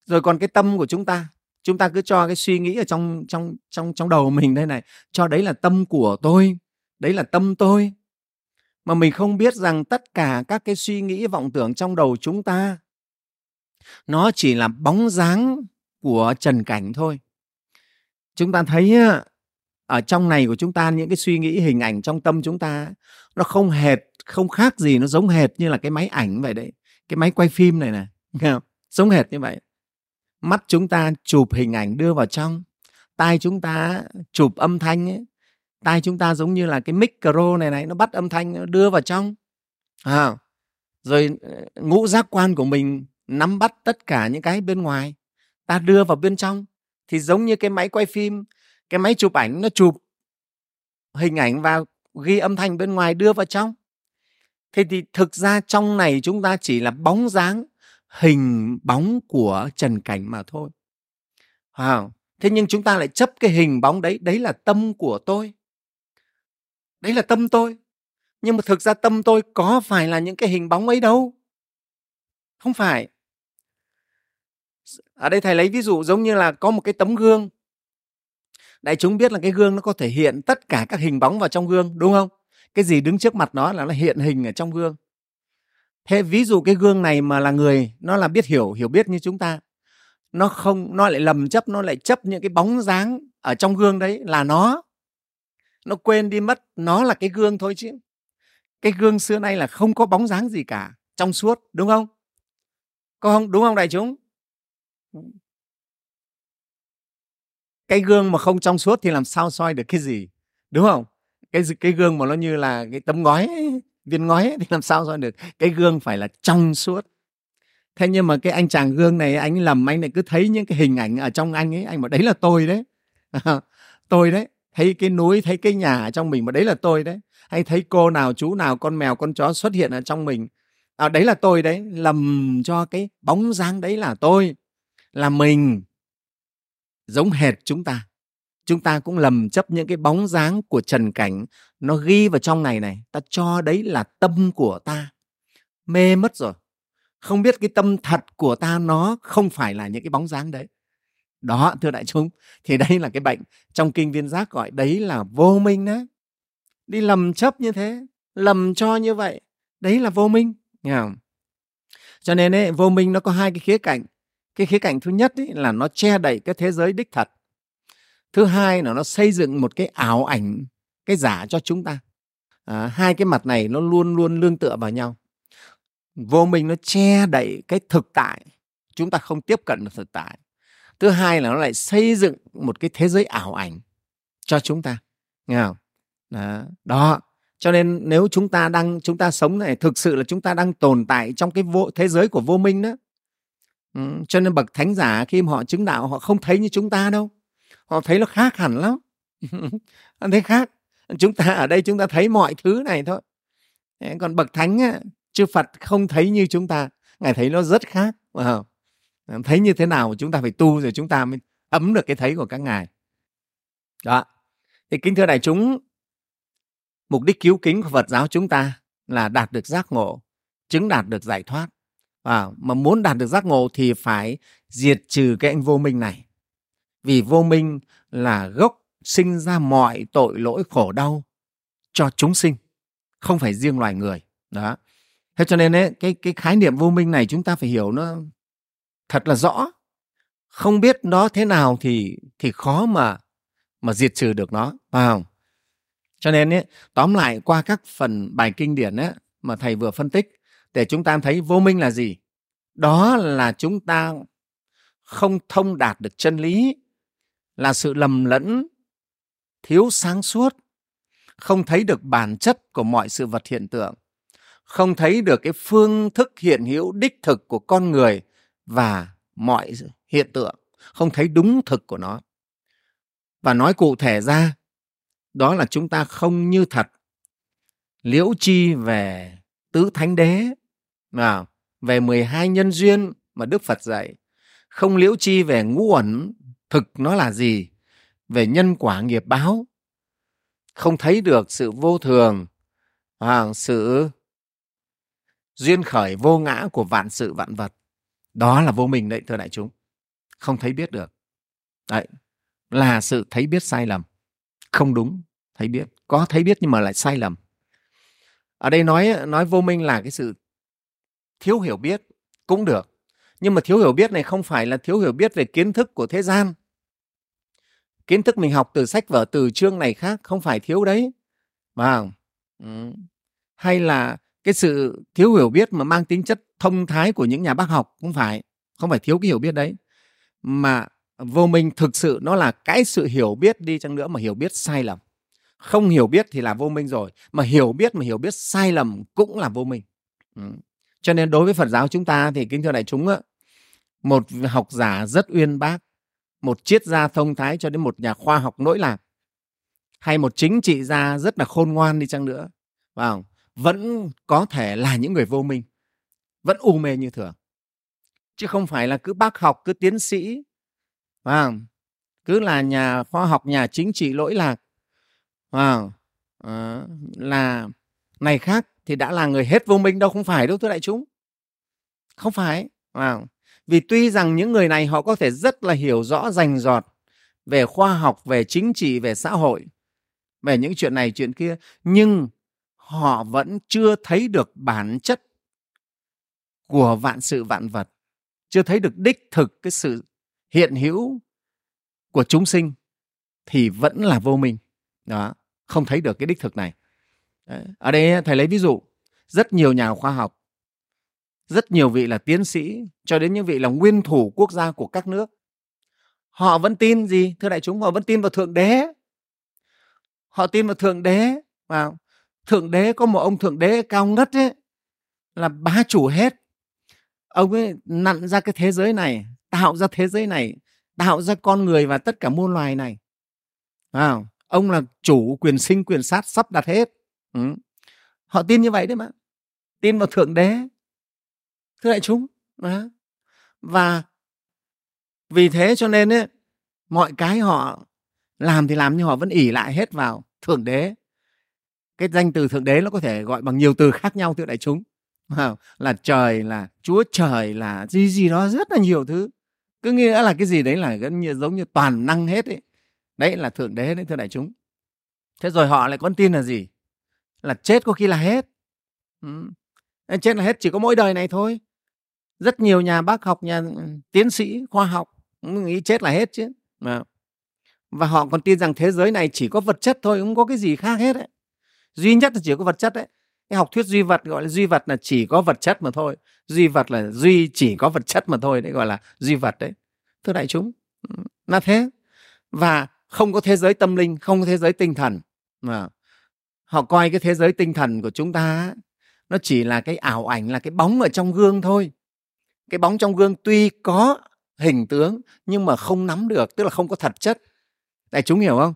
Rồi còn cái tâm của chúng ta, chúng ta cứ cho cái suy nghĩ ở trong, trong, trong, trong đầu mình đây này, cho đấy là tâm của tôi, đấy là tâm tôi. Mà mình không biết rằng tất cả các cái suy nghĩ vọng tưởng trong đầu chúng ta nó chỉ là bóng dáng của trần cảnh thôi. Chúng ta thấy ở trong này của chúng ta, những cái suy nghĩ hình ảnh trong tâm chúng ta nó không hệt, không khác gì, nó giống hệt như là cái máy ảnh vậy đấy. Cái máy quay phim này nè, giống hệt như vậy. Mắt chúng ta chụp hình ảnh đưa vào trong, tai chúng ta chụp âm thanh ấy. Tai chúng ta giống như là cái micro này này, nó bắt âm thanh, nó đưa vào trong. À, rồi ngũ giác quan của mình nắm bắt tất cả những cái bên ngoài, ta đưa vào bên trong. Thì giống như cái máy quay phim, cái máy chụp ảnh, nó chụp hình ảnh và ghi âm thanh bên ngoài đưa vào trong. Thế thì thực ra trong này chúng ta chỉ là bóng dáng, hình bóng của trần cảnh mà thôi. À, thế nhưng chúng ta lại chấp cái hình bóng đấy, đấy là tâm của tôi. Đấy là tâm tôi. Nhưng mà thực ra tâm tôi có phải là những cái hình bóng ấy đâu. Không phải. Ở đây thầy lấy ví dụ giống như là có một cái tấm gương. Đại chúng biết là cái gương nó có thể hiện tất cả các hình bóng vào trong gương, đúng không? Cái gì đứng trước mặt nó là nó hiện hình ở trong gương. Thế ví dụ cái gương này mà là người, nó là biết hiểu, hiểu biết như chúng ta. Nó không, nó lại lầm chấp, nó lại chấp những cái bóng dáng ở trong gương đấy là nó. Nó quên đi mất, nó là cái gương thôi chứ. Cái gương xưa nay là không có bóng dáng gì cả, trong suốt, đúng không? Có không? Đúng không đại chúng? Cái gương mà không trong suốt thì làm sao soi được cái gì? Đúng không? Cái, cái gương mà nó như là cái tấm ngói, ấy, viên ngói ấy, thì làm sao soi được? Cái gương phải là trong suốt. Thế nhưng mà cái anh chàng gương này, anh lầm, anh lại cứ thấy những cái hình ảnh ở trong anh ấy. Anh bảo đấy là tôi đấy. Tôi đấy. Thấy cái núi, thấy cái nhà ở trong mình, mà đấy là tôi đấy. Hay thấy cô nào, chú nào, con mèo, con chó xuất hiện ở trong mình. À, đấy là tôi đấy. Lầm cho cái bóng dáng đấy là tôi, là mình. Giống hệt chúng ta. Chúng ta cũng lầm chấp những cái bóng dáng của trần cảnh. Nó ghi vào trong này này. Ta cho đấy là tâm của ta. Mê mất rồi. Không biết cái tâm thật của ta nó không phải là những cái bóng dáng đấy. Đó, thưa đại chúng, thì đây là cái bệnh. Trong kinh Viên Giác gọi đấy là vô minh đó. Đi lầm chấp như thế, lầm cho như vậy, đấy là vô minh. Nghe không? Cho nên ấy, vô minh nó có hai cái khía cạnh. Cái khía cạnh thứ nhất ấy, là nó che đậy cái thế giới đích thật. Thứ hai là nó xây dựng một cái ảo ảnh, cái giả cho chúng ta. À, hai cái mặt này nó luôn luôn nương tựa vào nhau. Vô minh nó che đậy cái thực tại, chúng ta không tiếp cận được thực tại. Thứ hai là nó lại xây dựng một cái thế giới ảo ảnh cho chúng ta, nghe không? Đó. Đó. Cho nên nếu chúng ta đang chúng ta sống này, thực sự là chúng ta đang tồn tại trong cái vô, thế giới của vô minh đó. Ừ. Cho nên bậc thánh giả khi họ chứng đạo họ không thấy như chúng ta đâu, họ thấy nó khác hẳn lắm. Họ thấy khác. Chúng ta ở đây chúng ta thấy mọi thứ này thôi. Còn bậc thánh chư Phật không thấy như chúng ta, ngài thấy nó rất khác. Wow. Thấy như thế nào chúng ta phải tu rồi chúng ta mới ấm được cái thấy của các ngài. Đó. Thì kính thưa đại chúng, mục đích cứu kính của Phật giáo chúng ta là đạt được giác ngộ, chứng đạt được giải thoát. À, mà muốn đạt được giác ngộ thì phải diệt trừ cái anh vô minh này. Vì vô minh là gốc sinh ra mọi tội lỗi khổ đau cho chúng sinh, không phải riêng loài người. Đó. Thế cho nên ấy, cái, cái khái niệm vô minh này chúng ta phải hiểu nó thật là rõ. Không biết nó thế nào thì, thì khó mà, mà diệt trừ được nó. Phải không? Cho nên ấy, tóm lại qua các phần bài kinh điển ấy, mà thầy vừa phân tích để chúng ta thấy vô minh là gì? Đó là chúng ta không thông đạt được chân lý, là sự lầm lẫn, thiếu sáng suốt, không thấy được bản chất của mọi sự vật hiện tượng, không thấy được cái phương thức hiện hữu đích thực của con người và mọi hiện tượng, không thấy đúng thực của nó. Và nói cụ thể ra, đó là chúng ta không như thật liễu chi về tứ thánh đế, à, về mười hai nhân duyên mà Đức Phật dạy, không liễu chi về ngũ uẩn thực nó là gì, về nhân quả nghiệp báo, không thấy được sự vô thường, à, sự duyên khởi vô ngã của vạn sự vạn vật. Đó là vô minh đấy, thưa đại chúng. Không thấy biết được. Đấy, là sự thấy biết sai lầm. Không đúng, thấy biết. Có thấy biết nhưng mà lại sai lầm. Ở đây nói nói vô minh là cái sự thiếu hiểu biết cũng được. Nhưng mà thiếu hiểu biết này không phải là thiếu hiểu biết về kiến thức của thế gian. Kiến thức mình học từ sách vở, từ chương này khác, không phải thiếu đấy. Mà, ừ. Hay là cái sự thiếu hiểu biết mà mang tính chất thông thái của những nhà bác học, cũng phải, không phải thiếu cái hiểu biết đấy. Mà vô minh thực sự nó là cái sự hiểu biết đi chăng nữa mà hiểu biết sai lầm. Không hiểu biết thì là vô minh rồi, mà hiểu biết mà hiểu biết sai lầm cũng là vô minh. Ừ. Cho nên đối với Phật giáo chúng ta thì kính thưa đại chúng, một học giả rất uyên bác, một triết gia thông thái cho đến một nhà khoa học lỗi lạc, hay một chính trị gia rất là khôn ngoan đi chăng nữa, phải không? Vẫn có thể là những người vô minh, vẫn u mê như thường. Chứ không phải là cứ bác học, cứ tiến sĩ, phải không? Cứ là nhà khoa học, nhà chính trị lỗi lạc, wow. À, là này khác thì đã là người hết vô minh đâu, không phải đâu thưa đại chúng. Không phải. Wow. Vì tuy rằng những người này họ có thể rất là hiểu rõ rành rọt về khoa học, về chính trị, về xã hội, về những chuyện này chuyện kia, nhưng họ vẫn chưa thấy được bản chất của vạn sự vạn vật, chưa thấy được đích thực cái sự hiện hữu của chúng sinh thì vẫn là vô minh. Đó, không thấy được cái đích thực này. Đấy. Ở đây thầy lấy ví dụ rất nhiều nhà khoa học, rất nhiều vị là tiến sĩ, cho đến những vị là nguyên thủ quốc gia của các nước. Họ vẫn tin gì? Thưa đại chúng, họ vẫn tin vào Thượng Đế. Họ tin vào Thượng Đế. Vào Thượng Đế, có một ông Thượng Đế cao ngất ấy, là bá chủ hết. Ông ấy nặn ra cái thế giới này, tạo ra thế giới này, tạo ra con người và tất cả muôn loài này. Vào ông là chủ quyền sinh, quyền sát, sắp đặt hết. Ừ. Họ tin như vậy đấy mà. Tin vào Thượng Đế. Thưa đại chúng. Đó. Và vì thế cho nên ấy, mọi cái họ làm thì làm nhưng họ vẫn ỷ lại hết vào Thượng Đế. Cái danh từ Thượng Đế nó có thể gọi bằng nhiều từ khác nhau thưa đại chúng. Là trời, là Chúa Trời, là gì gì đó, rất là nhiều thứ. Cứ nghĩa là cái gì đấy là giống như toàn năng hết ấy. Đấy là Thượng Đế đấy thưa đại chúng. Thế rồi họ lại còn tin là gì? Là chết có khi là hết. Ừ. Chết là hết chỉ có mỗi đời này thôi. Rất nhiều nhà bác học, nhà tiến sĩ, khoa học nghĩ chết là hết chứ. Mà. Và họ còn tin rằng thế giới này chỉ có vật chất thôi, không có cái gì khác hết ấy. Duy nhất là chỉ có vật chất ấy. Cái học thuyết duy vật gọi là duy vật là chỉ có vật chất mà thôi. Duy vật là duy chỉ có vật chất mà thôi. Đấy gọi là duy vật đấy. Thưa đại chúng, là thế. Và không có thế giới tâm linh, không có thế giới tinh thần. Mà họ coi cái thế giới tinh thần của chúng ta nó chỉ là cái ảo ảnh, là cái bóng ở trong gương thôi. Cái bóng trong gương tuy có hình tướng nhưng mà không nắm được, tức là không có thật chất. Đại chúng hiểu không?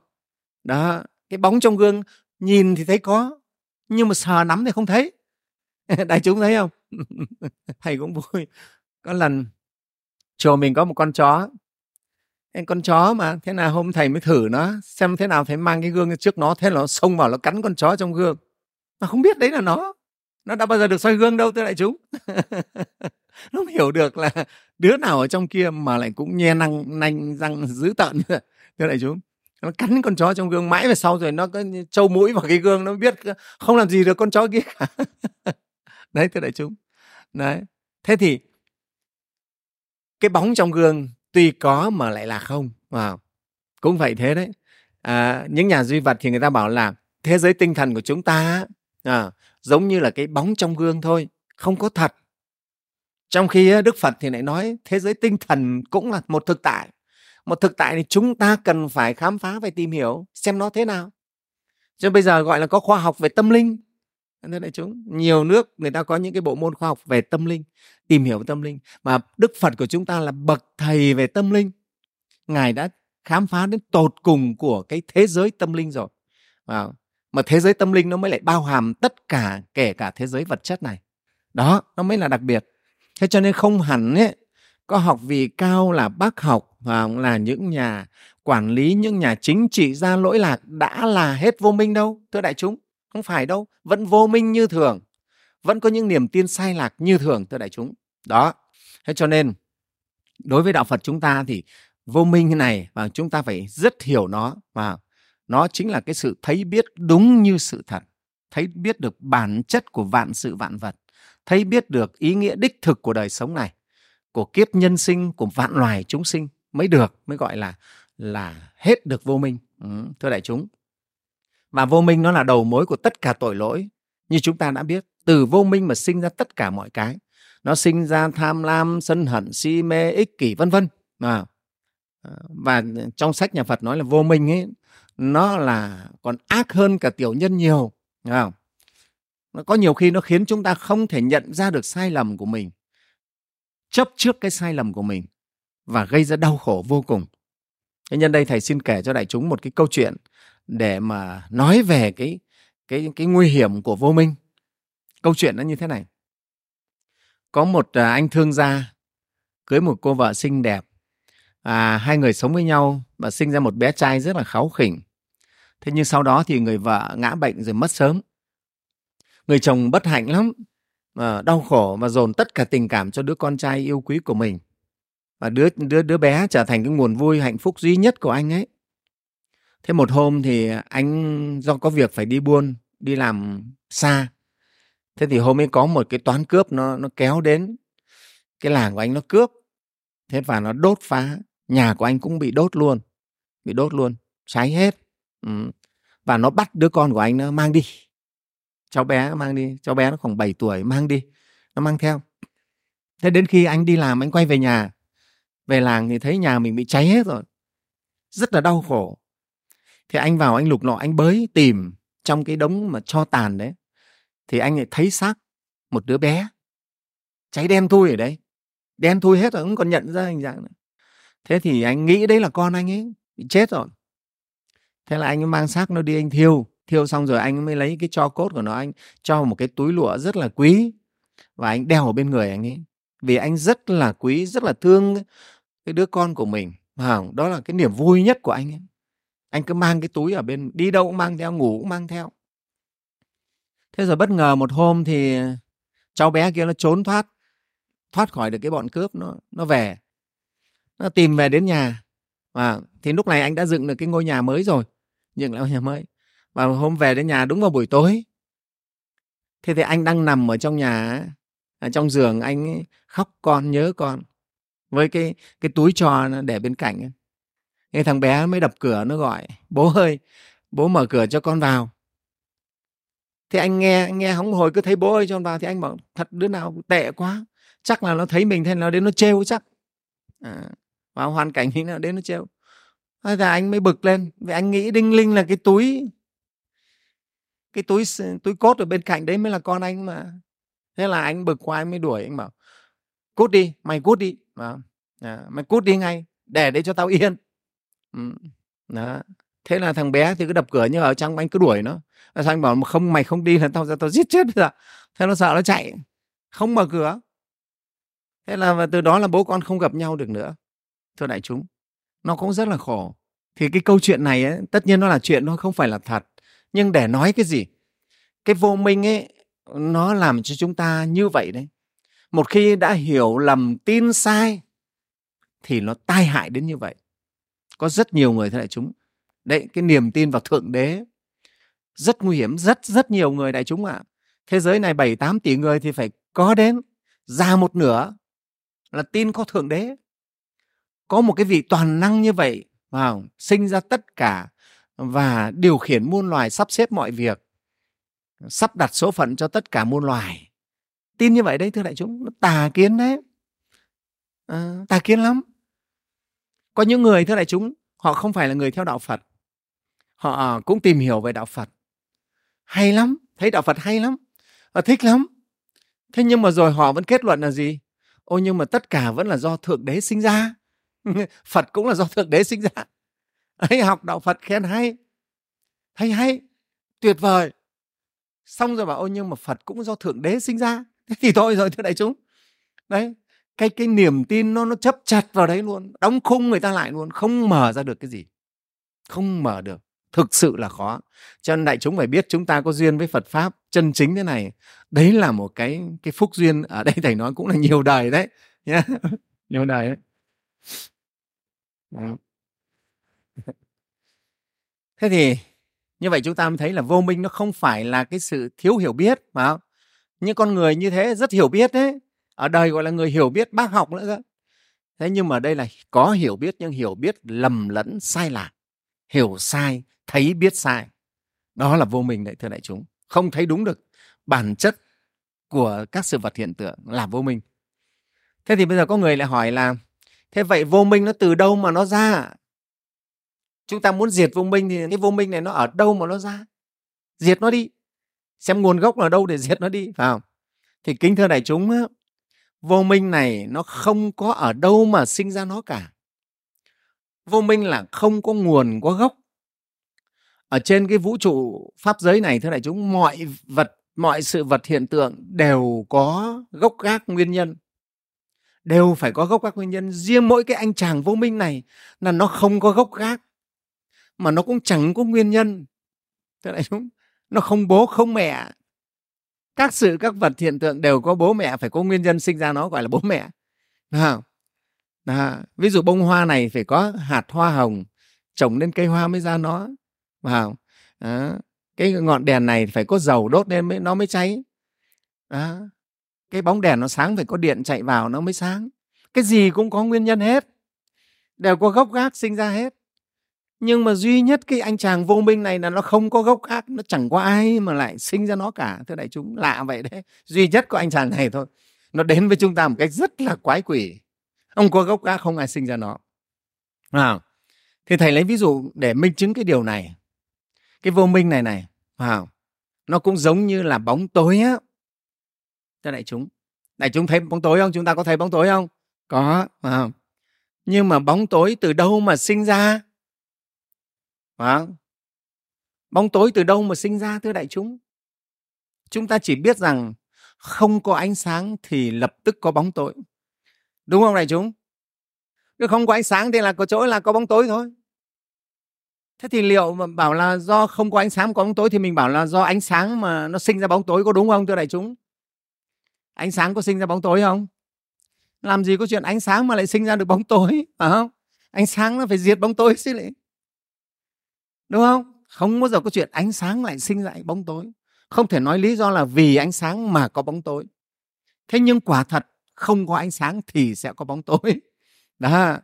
Đó, cái bóng trong gương nhìn thì thấy có, nhưng mà sờ nắm thì không thấy. Đại chúng thấy không? Thầy cũng vui. Có lần chùa mình có một con chó. Con chó mà, thế là hôm thầy mới thử nó xem thế nào, thầy mang cái gương trước nó, thế là nó xông vào, nó cắn con chó trong gương. Mà không biết đấy là nó. Nó đã bao giờ được soi gương đâu, thưa đại chúng. Nó không hiểu được là đứa nào ở trong kia mà lại cũng nhe năng, nanh răng dữ tợn, thưa đại chúng. Nó cắn con chó trong gương mãi về sau rồi nó cứ trâu mũi vào cái gương, nó biết không làm gì được con chó kia cả. Đấy, thưa đại chúng. Đấy. Thế thì cái bóng trong gương tuy có mà lại là không. Wow. Cũng vậy thế đấy. À, những nhà duy vật thì người ta bảo là thế giới tinh thần của chúng ta à, giống như là cái bóng trong gương thôi, không có thật. Trong khi Đức Phật thì lại nói thế giới tinh thần cũng là một thực tại. Một thực tại thì chúng ta cần phải khám phá, phải tìm hiểu xem nó thế nào. Chứ bây giờ gọi là có khoa học về tâm linh. Thưa đại chúng, nhiều nước người ta có những cái bộ môn khoa học về tâm linh, tìm hiểu tâm linh. Mà Đức Phật của chúng ta là bậc thầy về tâm linh. Ngài đã khám phá đến tột cùng của cái thế giới tâm linh rồi. Mà thế giới tâm linh nó mới lại bao hàm tất cả, kể cả thế giới vật chất này. Đó, nó mới là đặc biệt. Thế cho nên không hẳn ấy, có học vị cao là bác học, là những nhà quản lý, những nhà chính trị gia lỗi lạc đã là hết vô minh đâu, thưa đại chúng. Không phải đâu, vẫn vô minh như thường, vẫn có những niềm tin sai lạc như thường, thưa đại chúng. Đó, thế cho nên đối với đạo Phật chúng ta thì vô minh này và chúng ta phải rất hiểu nó, và nó chính là cái sự thấy biết đúng như sự thật, thấy biết được bản chất của vạn sự vạn vật, thấy biết được ý nghĩa đích thực của đời sống này, của kiếp nhân sinh, của vạn loài chúng sinh mới được, mới gọi là là hết được vô minh, ừ, thưa đại chúng. Và vô minh nó là đầu mối của tất cả tội lỗi. Như chúng ta đã biết, từ vô minh mà sinh ra tất cả mọi cái. Nó sinh ra tham lam, sân hận, si mê, ích kỷ, vân vân. À, và trong sách nhà Phật nói là vô minh ấy, nó là còn ác hơn cả tiểu nhân nhiều. À, nó có nhiều khi nó khiến chúng ta không thể nhận ra được sai lầm của mình, chấp trước cái sai lầm của mình và gây ra đau khổ vô cùng. Thế nhân đây thầy xin kể cho đại chúng một cái câu chuyện để mà nói về cái, cái, cái nguy hiểm của vô minh. Câu chuyện nó như thế này. Có một anh thương gia cưới một cô vợ xinh đẹp. À, hai người sống với nhau và sinh ra một bé trai rất là kháu khỉnh. Thế nhưng sau đó thì người vợ ngã bệnh rồi mất sớm. Người chồng bất hạnh lắm, à, đau khổ và dồn tất cả tình cảm cho đứa con trai yêu quý của mình. Và đứa, đứa, đứa bé trở thành cái nguồn vui hạnh phúc duy nhất của anh ấy. Thế một hôm thì anh do có việc phải đi buôn, đi làm xa. Thế thì hôm ấy có một cái toán cướp nó, nó kéo đến cái làng của anh, nó cướp. Thế và nó đốt phá, nhà của anh cũng bị đốt luôn, bị đốt luôn, cháy hết. Ừ. Và nó bắt đứa con của anh nó mang đi. Cháu bé nó mang đi, cháu bé nó khoảng bảy tuổi, mang đi, nó mang theo. Thế đến khi anh đi làm, anh quay về nhà, về làng thì thấy nhà mình bị cháy hết rồi. Rất là đau khổ. Thì anh vào anh lục lọi, anh bới tìm trong cái đống mà tro tàn đấy. Thì anh lại thấy xác một đứa bé cháy đen thui ở đấy. Đen thui hết rồi, không còn nhận ra hình dạng nữa. Thế thì anh nghĩ đấy là con anh ấy, bị chết rồi. Thế là anh ấy mang xác nó đi anh thiêu. Thiêu xong rồi anh mới lấy cái tro cốt của nó, anh cho một cái túi lụa rất là quý. Và anh đeo ở bên người anh ấy. Vì anh rất là quý, rất là thương cái đứa con của mình. Đó là cái niềm vui nhất của anh ấy. Anh cứ mang cái túi ở bên, đi đâu cũng mang theo, ngủ cũng mang theo. Thế rồi bất ngờ một hôm thì cháu bé kia nó trốn thoát, thoát khỏi được cái bọn cướp, nó, nó về. Nó tìm về đến nhà. À, thì lúc này anh đã dựng được cái ngôi nhà mới rồi. Dựng lại ngôi nhà mới. Và hôm về đến nhà đúng vào buổi tối. Thế thì anh đang nằm ở trong nhà, ở trong giường, anh khóc con, nhớ con. Với cái, cái túi trò để bên cạnh. Cái thằng bé mới đập cửa, nó gọi: "Bố ơi, bố mở cửa cho con vào." Thì anh nghe, anh nghe hóng hồi cứ thấy bố ơi cho vào. Thì anh bảo thật đứa nào tệ quá, chắc là nó thấy mình thế nào đến nó trêu chắc. À, vào hoàn cảnh thế nào đến nó trêu. Thế là anh mới bực lên. Vì anh nghĩ đinh linh là cái túi, cái túi túi cốt ở bên cạnh đấy mới là con anh mà. Thế là anh bực quá anh mới đuổi. Anh bảo cút đi, mày cút đi. À, mày cút đi ngay, để đấy cho tao yên. Ừ. Đó. Thế là thằng bé thì cứ đập cửa, nhưng ở trong anh cứ đuổi nó. Xong anh bảo không, mày không đi là tao ra tao giết chết bây giờ. Thế nó sợ nó chạy, không mở cửa. Thế là và từ đó là bố con không gặp nhau được nữa. Thưa đại chúng, nó cũng rất là khổ. Thì cái câu chuyện này ấy, tất nhiên nó là chuyện, nó không phải là thật. Nhưng để nói cái gì, cái vô minh ấy nó làm cho chúng ta như vậy đấy. Một khi đã hiểu lầm, tin sai thì nó tai hại đến như vậy. Có rất nhiều người thưa đại chúng, đấy, cái niềm tin vào Thượng Đế rất nguy hiểm. Rất rất nhiều người đại chúng ạ. À, thế giới này bảy tám tỷ người thì phải có đến già một nửa là tin có Thượng Đế, có một cái vị toàn năng như vậy, wow, sinh ra tất cả và điều khiển muôn loài, sắp xếp mọi việc, sắp đặt số phận cho tất cả muôn loài. Tin như vậy đấy thưa đại chúng, nó tà kiến đấy. À, tà kiến lắm. Có những người thưa đại chúng, họ không phải là người theo đạo Phật, họ cũng tìm hiểu về đạo Phật, hay lắm, thấy đạo Phật hay lắm, họ thích lắm. Thế nhưng mà rồi họ vẫn kết luận là gì? Ôi nhưng mà tất cả vẫn là do Thượng Đế sinh ra. Phật cũng là do Thượng Đế sinh ra. Ấy, học đạo Phật khen hay, thấy hay, tuyệt vời. Xong rồi bảo ôi nhưng mà Phật cũng do Thượng Đế sinh ra. Thế thì thôi rồi thưa đại chúng. Đấy, cái, cái niềm tin nó, nó chấp chặt vào đấy luôn, đóng khung người ta lại luôn, không mở ra được cái gì. Không mở được. Thực sự là khó. Cho nên đại chúng phải biết chúng ta có duyên với Phật Pháp chân chính thế này. Đấy là một cái cái phúc duyên. Ở đây thầy nói cũng là nhiều đời đấy. Yeah. Nhiều đời đấy. Thế thì như vậy chúng ta mới thấy là vô minh nó không phải là cái sự thiếu hiểu biết mà không? Nhưng con người như thế rất hiểu biết đấy. Ở đời gọi là người hiểu biết bác học nữa cơ. Thế nhưng mà đây là có hiểu biết, nhưng hiểu biết lầm lẫn sai lạc. Hiểu sai, thấy biết sai. Đó là vô minh đấy thưa đại chúng. Không thấy đúng được bản chất của các sự vật hiện tượng là vô minh. Thế thì bây giờ có người lại hỏi là thế vậy vô minh nó từ đâu mà nó ra? Chúng ta muốn diệt vô minh thì cái vô minh này nó ở đâu mà nó ra? Diệt nó đi. Xem nguồn gốc là đâu để diệt nó đi, phải không? Thì kính thưa đại chúng, vô minh này nó không có ở đâu mà sinh ra nó cả. Vô minh là không có nguồn, có gốc. Ở trên cái vũ trụ pháp giới này thưa đại chúng, mọi vật, mọi sự vật hiện tượng đều có gốc gác nguyên nhân. Đều phải có gốc gác nguyên nhân. Riêng mỗi cái anh chàng vô minh này là nó không có gốc gác, mà nó cũng chẳng có nguyên nhân. Thưa đại chúng, nó không bố không mẹ. Các sự, các vật hiện tượng đều có bố mẹ, phải có nguyên nhân sinh ra nó gọi là bố mẹ. Đúng không? À, ví dụ bông hoa này phải có hạt hoa hồng, trồng lên cây hoa mới ra nó. Wow. À, cái ngọn đèn này phải có dầu đốt lên mới, nó mới cháy. À, cái bóng đèn nó sáng phải có điện chạy vào nó mới sáng. Cái gì cũng có nguyên nhân hết, đều có gốc gác sinh ra hết. Nhưng mà duy nhất cái anh chàng vô minh này là nó không có gốc gác, nó chẳng có ai mà lại sinh ra nó cả. Thưa đại chúng, lạ vậy đấy. Duy nhất có anh chàng này thôi, nó đến với chúng ta một cách rất là quái quỷ. Ông có gốc gác, không ai sinh ra nó. Wow. Thì thầy lấy ví dụ để minh chứng cái điều này. Cái vô minh này này, wow, nó cũng giống như là bóng tối á. Cho đại chúng, đại chúng thấy bóng tối không? Chúng ta có thấy bóng tối không? Có. Wow. Nhưng mà bóng tối từ đâu mà sinh ra? Wow. Bóng tối từ đâu mà sinh ra thưa đại chúng? Chúng ta chỉ biết rằng không có ánh sáng thì lập tức có bóng tối. Đúng không đại chúng? Nếu không có ánh sáng thì là có chỗ là có bóng tối thôi. Thế thì liệu mà bảo là do không có ánh sáng có bóng tối thì mình bảo là do ánh sáng mà nó sinh ra bóng tối, có đúng không thưa đại chúng? Ánh sáng có sinh ra bóng tối không? Làm gì có chuyện ánh sáng mà lại sinh ra được bóng tối, phải không? Ánh sáng nó phải diệt bóng tối chứ lại. Đúng không? Không bao giờ có chuyện ánh sáng lại sinh ra bóng tối. Không thể nói lý do là vì ánh sáng mà có bóng tối. Thế nhưng quả thật không có ánh sáng thì sẽ có bóng tối. Đó.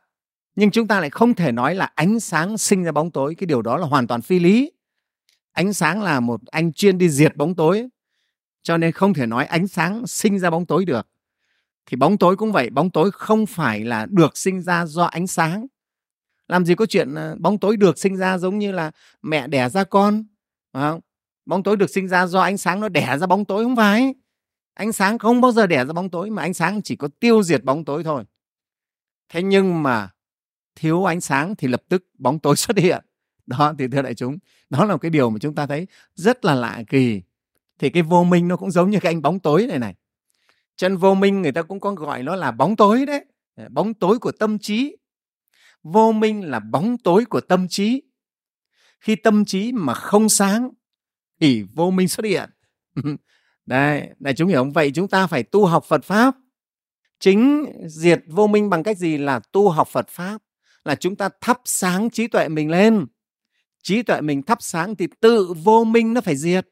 Nhưng chúng ta lại không thể nói là ánh sáng sinh ra bóng tối. Cái điều đó là hoàn toàn phi lý. Ánh sáng là một anh chuyên đi diệt bóng tối, cho nên không thể nói ánh sáng sinh ra bóng tối được. Thì bóng tối cũng vậy, bóng tối không phải là được sinh ra do ánh sáng. Làm gì có chuyện bóng tối được sinh ra giống như là mẹ đẻ ra con, phải không? Bóng tối được sinh ra do ánh sáng nó đẻ ra bóng tối, không phải. Ánh sáng không bao giờ đẻ ra bóng tối, mà ánh sáng chỉ có tiêu diệt bóng tối thôi. Thế nhưng mà thiếu ánh sáng thì lập tức bóng tối xuất hiện. Đó, thì thưa đại chúng, đó là một cái điều mà chúng ta thấy rất là lạ kỳ. Thì cái vô minh nó cũng giống như cái anh bóng tối này này. Chân vô minh người ta cũng có gọi nó là bóng tối đấy. Bóng tối của tâm trí. Vô minh là bóng tối của tâm trí. Khi tâm trí mà không sáng thì vô minh xuất hiện. Đấy, đại chúng hiểu không? Vậy chúng ta phải tu học Phật Pháp. Chính diệt vô minh bằng cách gì? Là tu học Phật Pháp. Là chúng ta thắp sáng trí tuệ mình lên. Trí tuệ mình thắp sáng thì tự vô minh nó phải diệt.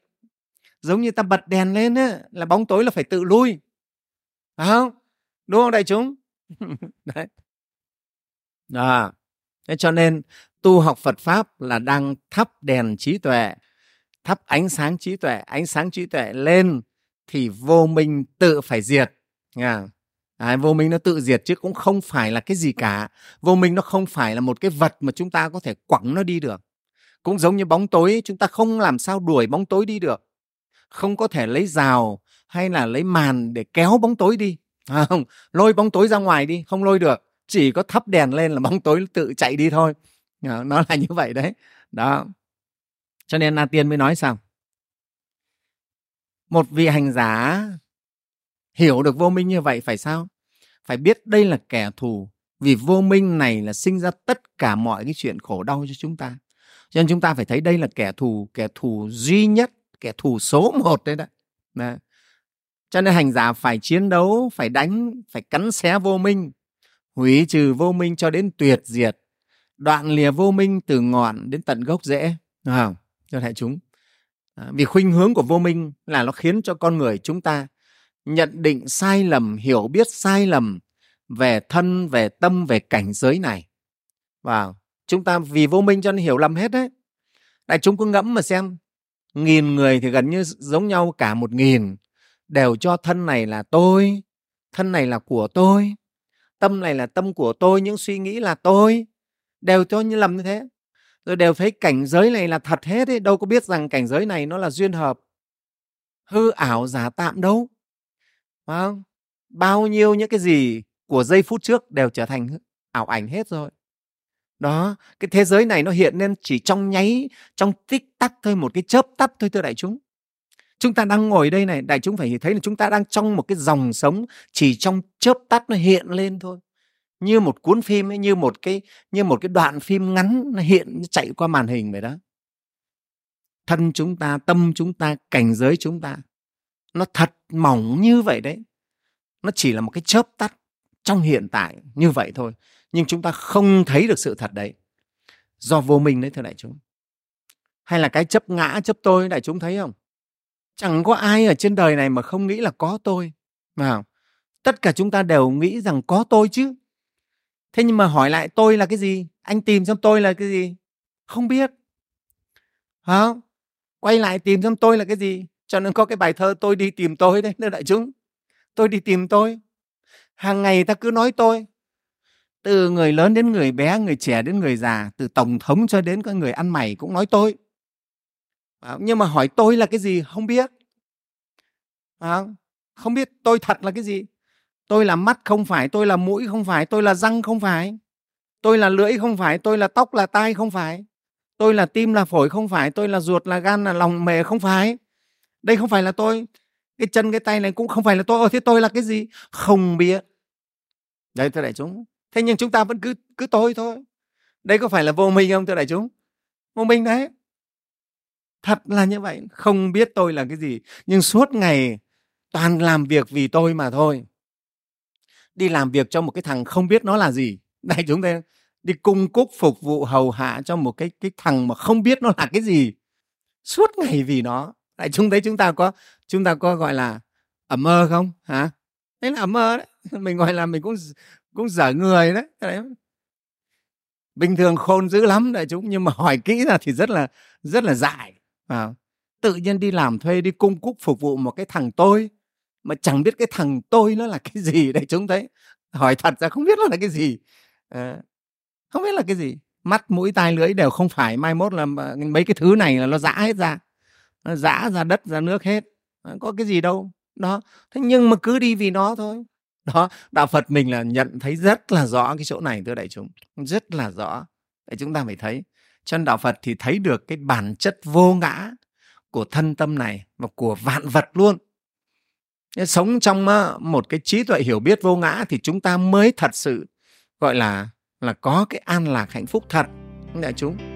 Giống như ta bật đèn lên ấy, là bóng tối là phải tự lui. Phải không? Đúng không đại chúng? Đấy. À, thế cho nên tu học Phật Pháp là đang thắp đèn trí tuệ, thắp ánh sáng trí tuệ. Ánh sáng trí tuệ lên thì vô minh tự phải diệt. À, vô minh nó tự diệt chứ cũng không phải là cái gì cả. Vô minh nó không phải là một cái vật mà chúng ta có thể quẳng nó đi được. Cũng giống như bóng tối, chúng ta không làm sao đuổi bóng tối đi được. Không có thể lấy rào hay là lấy màn để kéo bóng tối đi. À, không, lôi bóng tối ra ngoài đi, không lôi được. Chỉ có thắp đèn lên là bóng tối tự chạy đi thôi. À, nó là như vậy đấy. Đó. Cho nên Na Tiên mới nói sao? Một vị hành giả hiểu được vô minh như vậy phải sao? Phải biết đây là kẻ thù. Vì vô minh này là sinh ra tất cả mọi cái chuyện khổ đau cho chúng ta. Cho nên chúng ta phải thấy đây là kẻ thù, kẻ thù duy nhất, kẻ thù số một đấy, đấy. Đấy. Cho nên hành giả phải chiến đấu, phải đánh, phải cắn xé vô minh, hủy trừ vô minh cho đến tuyệt diệt, đoạn lìa vô minh từ ngọn đến tận gốc rễ. À, cho đại chúng. À, vì khuynh hướng của vô minh là nó khiến cho con người chúng ta nhận định sai lầm, hiểu biết sai lầm về thân, về tâm, về cảnh giới này. Và chúng ta vì vô minh cho nên hiểu lầm hết đấy. Đại chúng cứ ngẫm mà xem, nghìn người thì gần như giống nhau cả một nghìn, đều cho thân này là tôi, thân này là của tôi, tâm này là tâm của tôi, những suy nghĩ là tôi, đều cho như lầm như thế. Rồi đều thấy cảnh giới này là thật hết ấy. Đâu có biết rằng cảnh giới này nó là duyên hợp, hư ảo giả tạm đâu. Phải không? Bao nhiêu những cái gì của giây phút trước đều trở thành ảo ảnh hết rồi. Đó, cái thế giới này nó hiện lên chỉ trong nháy, trong tích tắc thôi, một cái chớp tắt thôi thưa đại chúng. Chúng ta đang ngồi đây này, đại chúng phải thấy là chúng ta đang trong một cái dòng sống chỉ trong chớp tắt nó hiện lên thôi. Như một cuốn phim ấy, như một cái như một cái đoạn phim ngắn nó hiện chạy qua màn hình vậy đó. Thân chúng ta, tâm chúng ta, cảnh giới chúng ta nó thật mỏng như vậy đấy. Nó chỉ là một cái chớp tắt trong hiện tại như vậy thôi. Nhưng chúng ta không thấy được sự thật đấy. Do vô minh đấy thưa đại chúng. Hay là cái chấp ngã, chấp tôi, đại chúng thấy không? Chẳng có ai ở trên đời này mà không nghĩ là có tôi. Mà tất cả chúng ta đều nghĩ rằng có tôi chứ. Thế nhưng mà hỏi lại tôi là cái gì? Anh tìm xem tôi là cái gì? Không biết. Hả? Quay lại tìm xem tôi là cái gì? Cho nên có cái bài thơ tôi đi tìm tôi đấy, đại chúng. Tôi đi tìm tôi. Hàng ngày ta cứ nói tôi. Từ người lớn đến người bé, người trẻ đến người già, từ tổng thống cho đến các người ăn mày cũng nói tôi. Nhưng mà hỏi tôi là cái gì? Không biết. Không biết tôi thật là cái gì? Tôi là mắt không phải, tôi là mũi không phải, tôi là răng không phải, tôi là lưỡi không phải, tôi là tóc là tai không phải, tôi là tim là phổi không phải, tôi là ruột là gan là lòng mề không phải. Đây không phải là tôi. Cái chân cái tay này cũng không phải là tôi. Ồ, thế tôi là cái gì? Không biết. Đấy thưa đại chúng. Thế nhưng chúng ta vẫn cứ cứ tôi thôi. Đây có phải là vô minh không thưa đại chúng? Vô minh đấy. Thật là như vậy. Không biết tôi là cái gì. Nhưng suốt ngày toàn làm việc vì tôi mà thôi. Đi làm việc cho một cái thằng không biết nó là gì. Đại chúng ta đi cung cúc phục vụ hầu hạ cho một cái, cái thằng mà không biết nó là cái gì. Suốt ngày vì nó. Đại chúng thấy chúng ta có chúng ta có gọi là ẩm ơ không? Hả? Đấy là ẩm ơ đấy. Mình gọi là mình cũng cũng dở người đấy. Đấy. Bình thường khôn dữ lắm đại chúng, nhưng mà hỏi kỹ ra thì rất là rất là dại. à, tự nhiên đi làm thuê, đi cung cúc phục vụ một cái thằng tôi mà chẳng biết cái thằng tôi nó là cái gì đấy. Chúng thấy hỏi thật ra không biết nó là cái gì, à, không biết là cái gì. Mắt, mũi, tai, lưỡi đều không phải, mai mốt là mấy cái thứ này là nó giã hết ra, nó giã ra đất ra nước hết, có cái gì đâu đó. Thế nhưng mà cứ đi vì nó thôi đó. Đạo Phật mình là nhận thấy rất là rõ cái chỗ này, thưa đại chúng, rất là rõ. Để chúng ta phải thấy, chân đạo Phật thì thấy được cái bản chất vô ngã của thân tâm này và của vạn vật luôn. Sống trong một cái trí tuệ hiểu biết vô ngã thì chúng ta mới thật sự gọi là là có cái an lạc hạnh phúc thật, đại chúng.